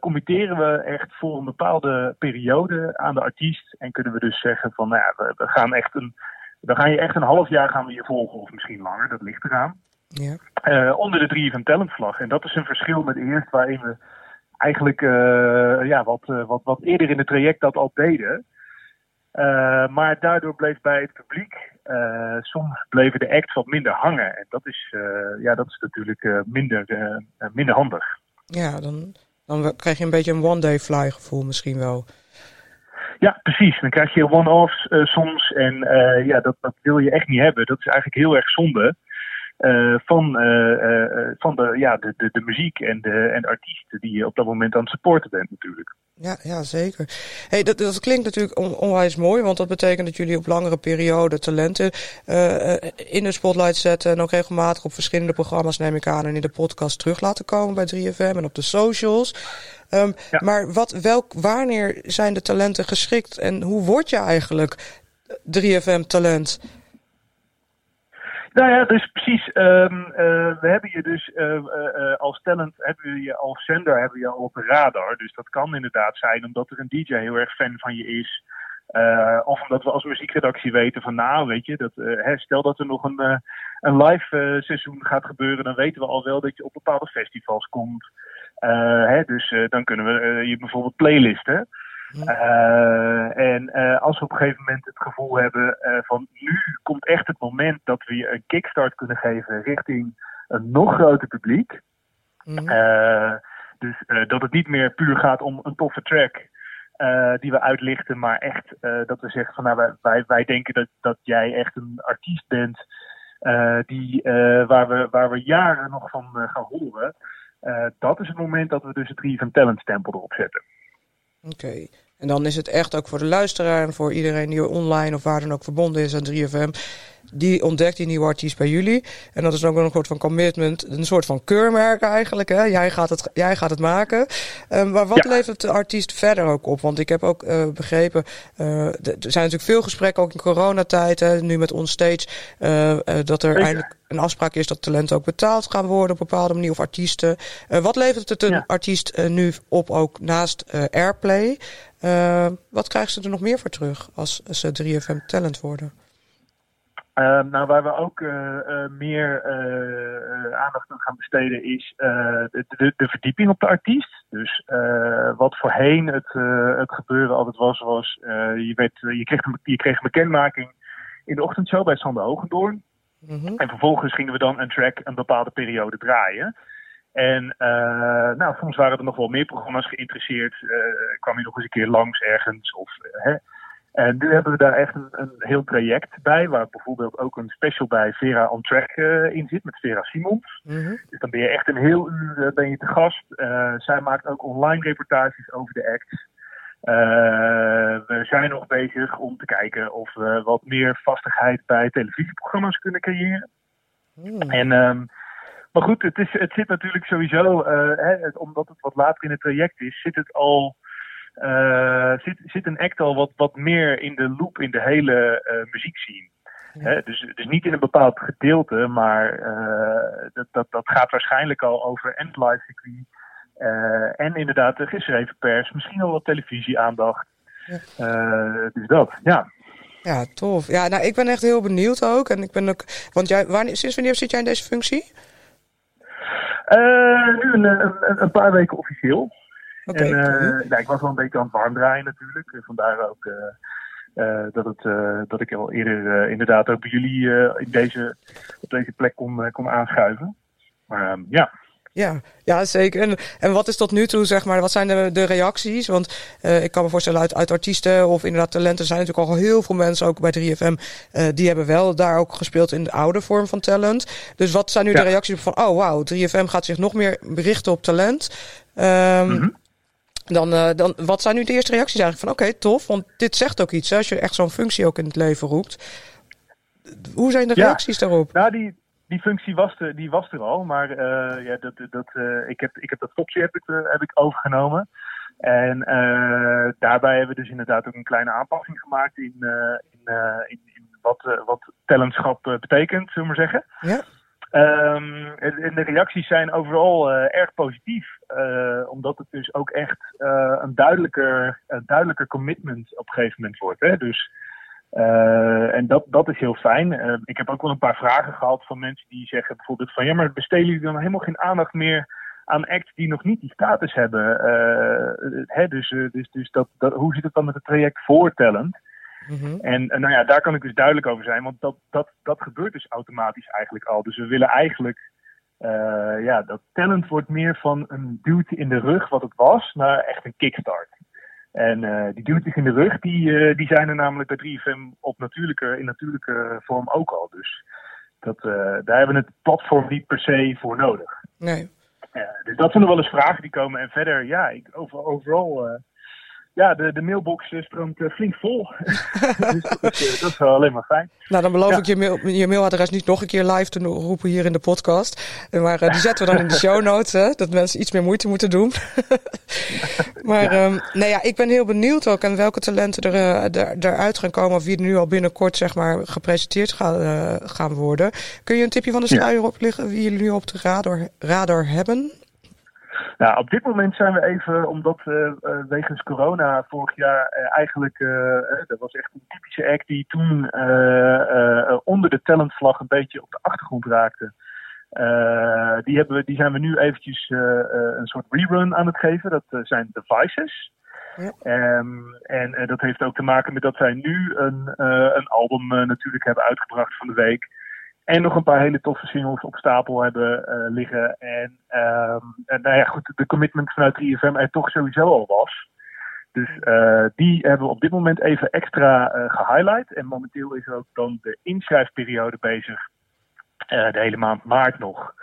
committeren we echt voor een bepaalde periode aan de artiest. En kunnen we dus zeggen van we gaan je echt een half jaar gaan we je volgen, of misschien langer, dat ligt eraan. Ja. Onder de 3FM Talent vlag. En dat is een verschil met eerst waarin we eigenlijk wat eerder in het traject dat al deden. Maar daardoor bleef bij het publiek soms bleven de acts wat minder hangen. En dat is natuurlijk minder handig. Ja, dan krijg je een beetje een one-day fly gevoel misschien wel. Ja, precies. Dan krijg je one-offs soms. En dat wil je echt niet hebben. Dat is eigenlijk heel erg zonde van de muziek en de artiesten die je op dat moment aan het supporten bent natuurlijk. Ja, zeker. Hey, dat klinkt natuurlijk onwijs mooi, want dat betekent dat jullie op langere periode talenten in de spotlight zetten en ook regelmatig op verschillende programma's, neem ik aan, en in de podcast terug laten komen bij 3FM en op de socials. Maar wanneer zijn de talenten geschikt en hoe word je eigenlijk 3FM talent? Nou ja, dus precies. We hebben je dus als talent, als zender hebben we je al op de radar. Dus dat kan inderdaad zijn omdat er een DJ heel erg fan van je is. Of omdat we als muziekredactie weten van stel dat er nog een live seizoen gaat gebeuren, dan weten we al wel dat je op bepaalde festivals komt. Dan kunnen we je bijvoorbeeld playlisten. Als we op een gegeven moment het gevoel hebben van nu komt echt het moment dat we je een kickstart kunnen geven richting een nog groter publiek. Dat het niet meer puur gaat om een toffe track die we uitlichten, maar echt dat we zeggen van wij denken dat jij echt een artiest bent waar we jaren nog van gaan horen. Dat is het moment dat we dus het 3FM Talent stempel erop zetten. Oké. En dan is het echt ook voor de luisteraar en voor iedereen die online of waar dan ook verbonden is aan 3FM. Die ontdekt die nieuwe artiest bij jullie. En dat is ook een soort van commitment, een soort van keurmerk eigenlijk. Hè? Jij gaat het maken. Maar wat levert de artiest verder ook op? Want ik heb ook begrepen, er zijn natuurlijk veel gesprekken ook in coronatijd. Hè, nu met onstage, dat er eindelijk een afspraak is dat talenten ook betaald gaan worden op een bepaalde manier. Of artiesten. Wat levert het een artiest nu op ook naast Airplay? Wat krijgen ze er nog meer voor terug als ze 3FM talent worden? Waar we ook meer aandacht aan gaan besteden is de verdieping op de artiest. Dus wat voorheen het gebeuren altijd was je kreeg een bekendmaking in de ochtendshow bij Sander Hoogendoorn. En vervolgens gingen we dan een track een bepaalde periode draaien. En soms waren er nog wel meer programma's geïnteresseerd. Kwam je nog eens een keer langs ergens of... En nu hebben we daar echt een heel traject bij, waar bijvoorbeeld ook een special bij Vera on Track in zit, met Vera Simons. Dus dan ben je echt een heel uur te gast. Zij maakt ook online reportages over de acts. We zijn nog bezig om te kijken of we wat meer vastigheid bij televisieprogramma's kunnen creëren. Maar goed, het zit natuurlijk sowieso, omdat het wat later in het traject is, zit het al... Zit een act al wat meer in de loop in de hele muziekscene. Dus niet in een bepaald gedeelte, maar dat gaat waarschijnlijk al over en live circuit. En inderdaad de geschreven pers, misschien al wat televisieaandacht. Dus dat, ja. Ja, tof. Ja, nou, ik ben echt heel benieuwd ook. En ik ben ook, want sinds wanneer zit jij in deze functie? Nu een paar weken officieel. Okay, ik was wel een beetje aan het warm draaien natuurlijk. Vandaar ook dat ik al eerder inderdaad ook bij jullie op deze plek kon aanschuiven. Maar Ja, zeker. En wat is tot nu toe, zeg maar, wat zijn de reacties? Want ik kan me voorstellen uit artiesten of inderdaad talenten zijn natuurlijk al heel veel mensen ook bij 3FM. Die hebben wel daar ook gespeeld in de oude vorm van talent. Dus wat zijn nu de reacties op van, oh wauw, 3FM gaat zich nog meer richten op talent. Dan wat zijn nu de eerste reacties eigenlijk? Van oké, tof, want dit zegt ook iets hè, als je echt zo'n functie ook in het leven roept. Hoe zijn de reacties daarop? Nou, die functie was er al, maar ik heb dat topje heb ik overgenomen. En daarbij hebben we dus inderdaad ook een kleine aanpassing gemaakt in wat talentschap betekent, zullen we maar zeggen. Ja. En de reacties zijn overal erg positief. Omdat het dus ook echt een duidelijker commitment op een gegeven moment wordt. Hè? Dus... en dat is heel fijn. Ik heb ook wel een paar vragen gehad van mensen die zeggen bijvoorbeeld van... ja, maar besteden jullie dan helemaal geen aandacht meer aan acts die nog niet die status hebben. Dus hoe zit het dan met het traject voortellend? Mm-hmm. En nou ja, daar kan ik dus duidelijk over zijn, want dat gebeurt dus automatisch eigenlijk al. Dus we willen eigenlijk, dat talent wordt meer van een duwtje in de rug, wat het was, naar echt een kickstart. En die duwtjes in de rug, die zijn er namelijk bij 3FM in natuurlijke vorm ook al. Dus daar hebben we het platform niet per se voor nodig. Nee. Dus dat zijn er wel eens vragen die komen. En verder, ja, overal... de mailbox stroomt flink vol. Dus dat is wel alleen maar fijn. Nou, dan beloof ik je mailadres niet nog een keer live te roepen hier in de podcast. Maar die zetten we dan in de show notes, hè, dat mensen iets meer moeite moeten doen. Maar ik ben heel benieuwd ook aan welke talenten eruit gaan komen, of wie er nu al binnenkort zeg maar gepresenteerd gaan worden. Kun je een tipje van de sluier oplichten wie jullie nu op de radar hebben? Nou, op dit moment zijn we even, omdat wegens corona vorig jaar dat was echt een typische act die toen onder de talentvlag een beetje op de achtergrond raakte. Die zijn we nu eventjes een soort rerun aan het geven. Dat zijn Devices. Ja. En dat heeft ook te maken met dat zij nu een album natuurlijk hebben uitgebracht van de week. En nog een paar hele toffe singles op stapel hebben liggen. En nou ja, goed, de commitment vanuit 3FM er toch sowieso al was. Dus die hebben we op dit moment even extra gehighlight. En momenteel is er ook dan de inschrijfperiode bezig. De hele maand maart nog.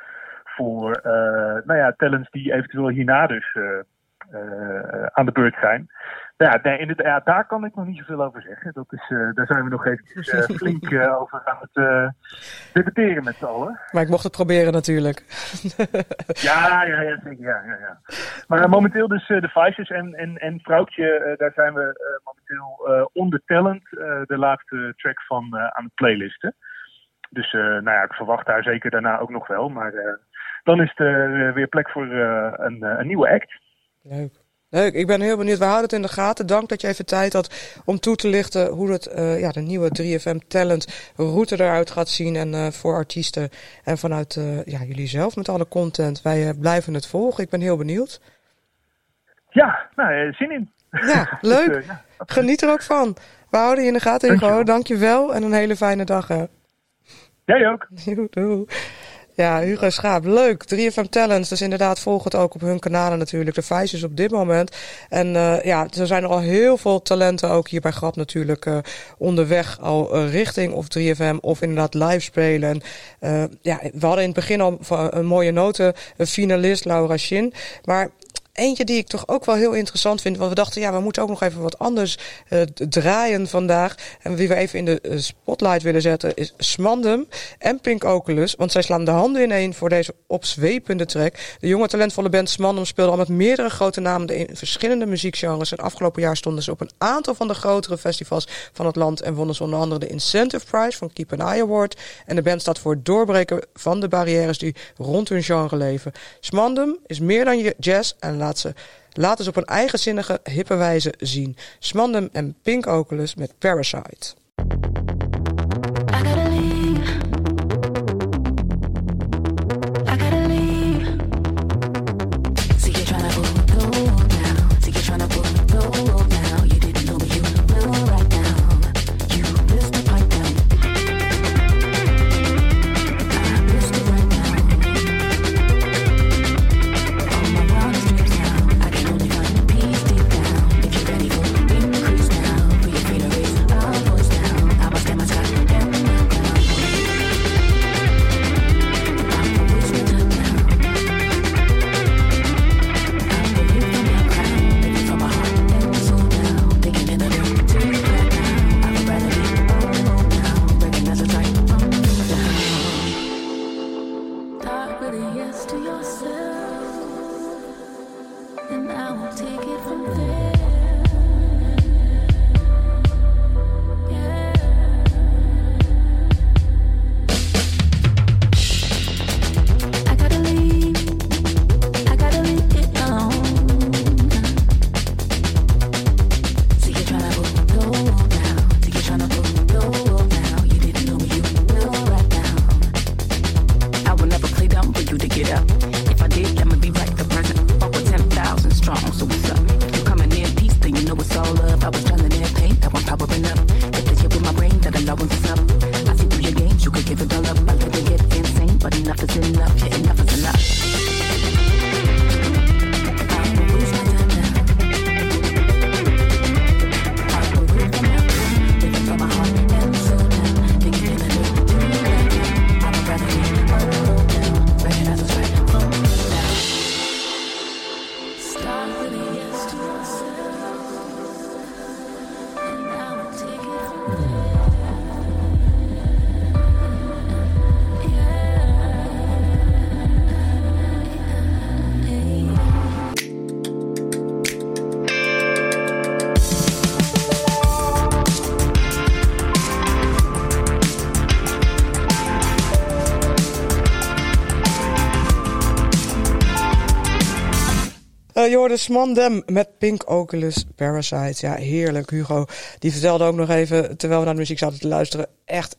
Voor talents die eventueel hierna dus aan de beurt zijn. Nou ja, inderdaad, daar kan ik nog niet zoveel over zeggen. Dat is, daar zijn we nog eventjes flink over aan het debatteren met z'n allen. Maar ik mocht het proberen natuurlijk. Ja, zeker. Maar momenteel dus de Vices en Fraukje, daar zijn we momenteel onder talent de laatste track van aan de playlisten. Dus ik verwacht daar zeker daarna ook nog wel. Maar dan is er weer plek voor een nieuwe act. Leuk, ik ben heel benieuwd. We houden het in de gaten. Dank dat je even tijd had om toe te lichten hoe het, de nieuwe 3FM Talent route eruit gaat zien. En voor artiesten en vanuit jullie zelf met alle content. Wij blijven het volgen. Ik ben heel benieuwd. Ja, zin in. Ja, leuk. Dus, geniet er ook van. We houden je in de gaten, Hugo. Dank je wel en een hele fijne dag. Hè. Jij ook. Doei. Ja, Hugo Schaap, leuk. 3FM Talents, dus inderdaad, volg het ook op hun kanalen natuurlijk. De Vices op dit moment. En er zijn al heel veel talenten, ook hier bij Grap natuurlijk, onderweg al richting of 3FM of inderdaad live spelen. We hadden in het begin al een mooie noten, een finalist, Laura Shin. Maar eentje die ik toch ook wel heel interessant vind, want we dachten, we moeten ook nog even wat anders draaien vandaag. En wie we even in de spotlight willen zetten is Smandum en Pink Oculus, want zij slaan de handen ineen voor deze opzwepende track. De jonge talentvolle band Smandum speelde al met meerdere grote namen in verschillende muziekgenres. En afgelopen jaar stonden ze op een aantal van de grotere festivals van het land en wonnen ze onder andere de Incentive Prize van Keep an Eye Award. En de band staat voor het doorbreken van de barrières die rond hun genre leven. Smandum is meer dan jazz en laten ze op een eigenzinnige, hippe wijze zien. Smandum en Pink Oculus met Parasite. If I did, I'ma be right. enough is enough, yeah, enough is enough. I will lose my time now. I will lose my mouth, living from my heart and soul now. Thinking in a new right now. I would rather be old now. Recognize what's right from me now. Start with a yes to myself, and I will take it from there. Je hoorde Smandum met Pink Oculus, Parasite. Ja, heerlijk. Hugo, die vertelde ook nog even, terwijl we naar de muziek zaten te luisteren,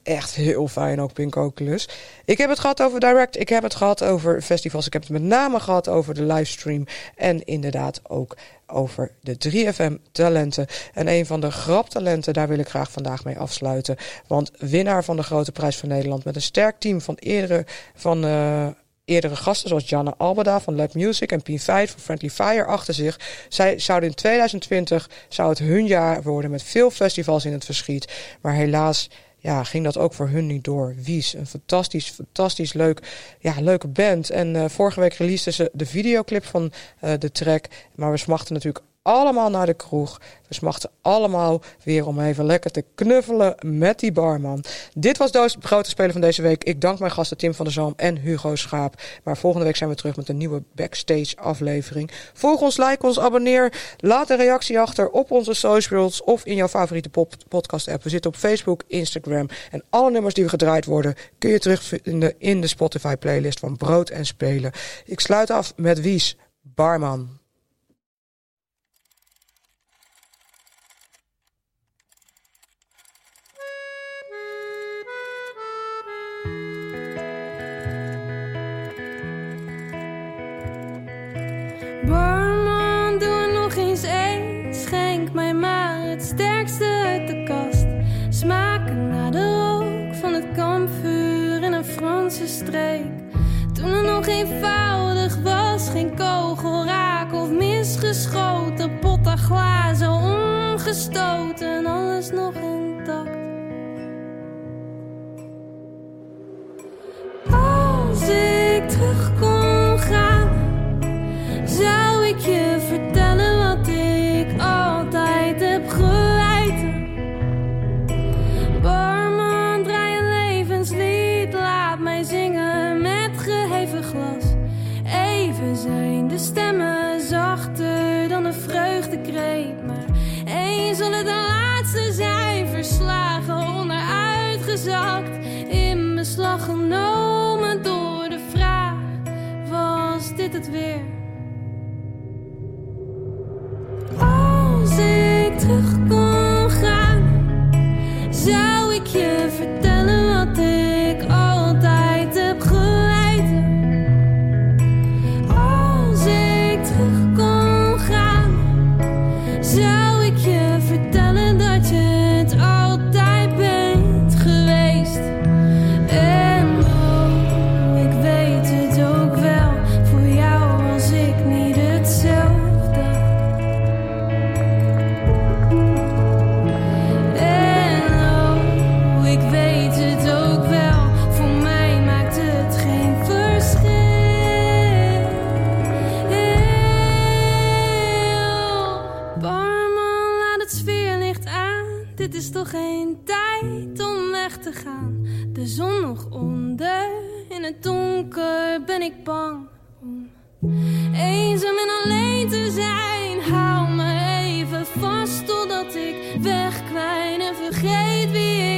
echt heel fijn ook, Pink Oculus. Ik heb het gehad over Direct, ik heb het gehad over festivals, ik heb het met name gehad over de livestream en inderdaad ook over de 3FM talenten. En een van de graptalenten, daar wil ik graag vandaag mee afsluiten. Want winnaar van de Grote Prijs van Nederland met een sterk team van eerdere gasten zoals Janne Albeda van Lab Music en Pien Veit van Friendly Fire achter zich. Zij zouden in 2020 zou het hun jaar worden met veel festivals in het verschiet. Maar helaas ging dat ook voor hun niet door. Wies, een fantastisch leuke band. En vorige week releaseden ze de videoclip van de track. Maar we smachten natuurlijk allemaal naar de kroeg. We smachten allemaal weer om even lekker te knuffelen met die barman. Dit was de Grote Spelen van deze week. Ik dank mijn gasten Tim van der Zalm en Hugo Schaap. Maar volgende week zijn we terug met een nieuwe Backstage aflevering. Volg ons, like ons, abonneer. Laat een reactie achter op onze socials of in jouw favoriete podcast app. We zitten op Facebook, Instagram. En alle nummers die we gedraaid worden kun je terugvinden in de Spotify playlist van Brood en Spelen. Ik sluit af met Wies, Barman. Barman, doe nog eens één. Schenk mij maar het sterkste uit de kast. Smaken naar de rook van het kampvuur in een Franse streek. Toen het nog eenvoudig was, geen kogelraak of misgeschoten. Potten, glazen, omgestoten en alles nog intact. Als ik terug kon gaan, zou ik je vertellen wat ik altijd heb geweten. Barman, draai een levenslied, laat mij zingen met geheven glas. Even zijn de stemmen zachter dan een vreugdekreet, maar eens zal het de laatste zijn, verslagen, onderuitgezakt, in beslag genomen door de vraag, was dit het weer? Als ik terug kon gaan, zou ik je vertellen wat ik altijd heb geweten. Als ik terug kon gaan, zou ik je vertellen dat je het altijd bent geweest. En oh, ik weet het ook wel, voor jou was ik niet hetzelfde. Het is toch geen tijd om weg te gaan. De zon nog onder, in het donker ben ik bang om eenzaam en alleen te zijn. Hou me even vast totdat ik wegkwijn en vergeet wie ik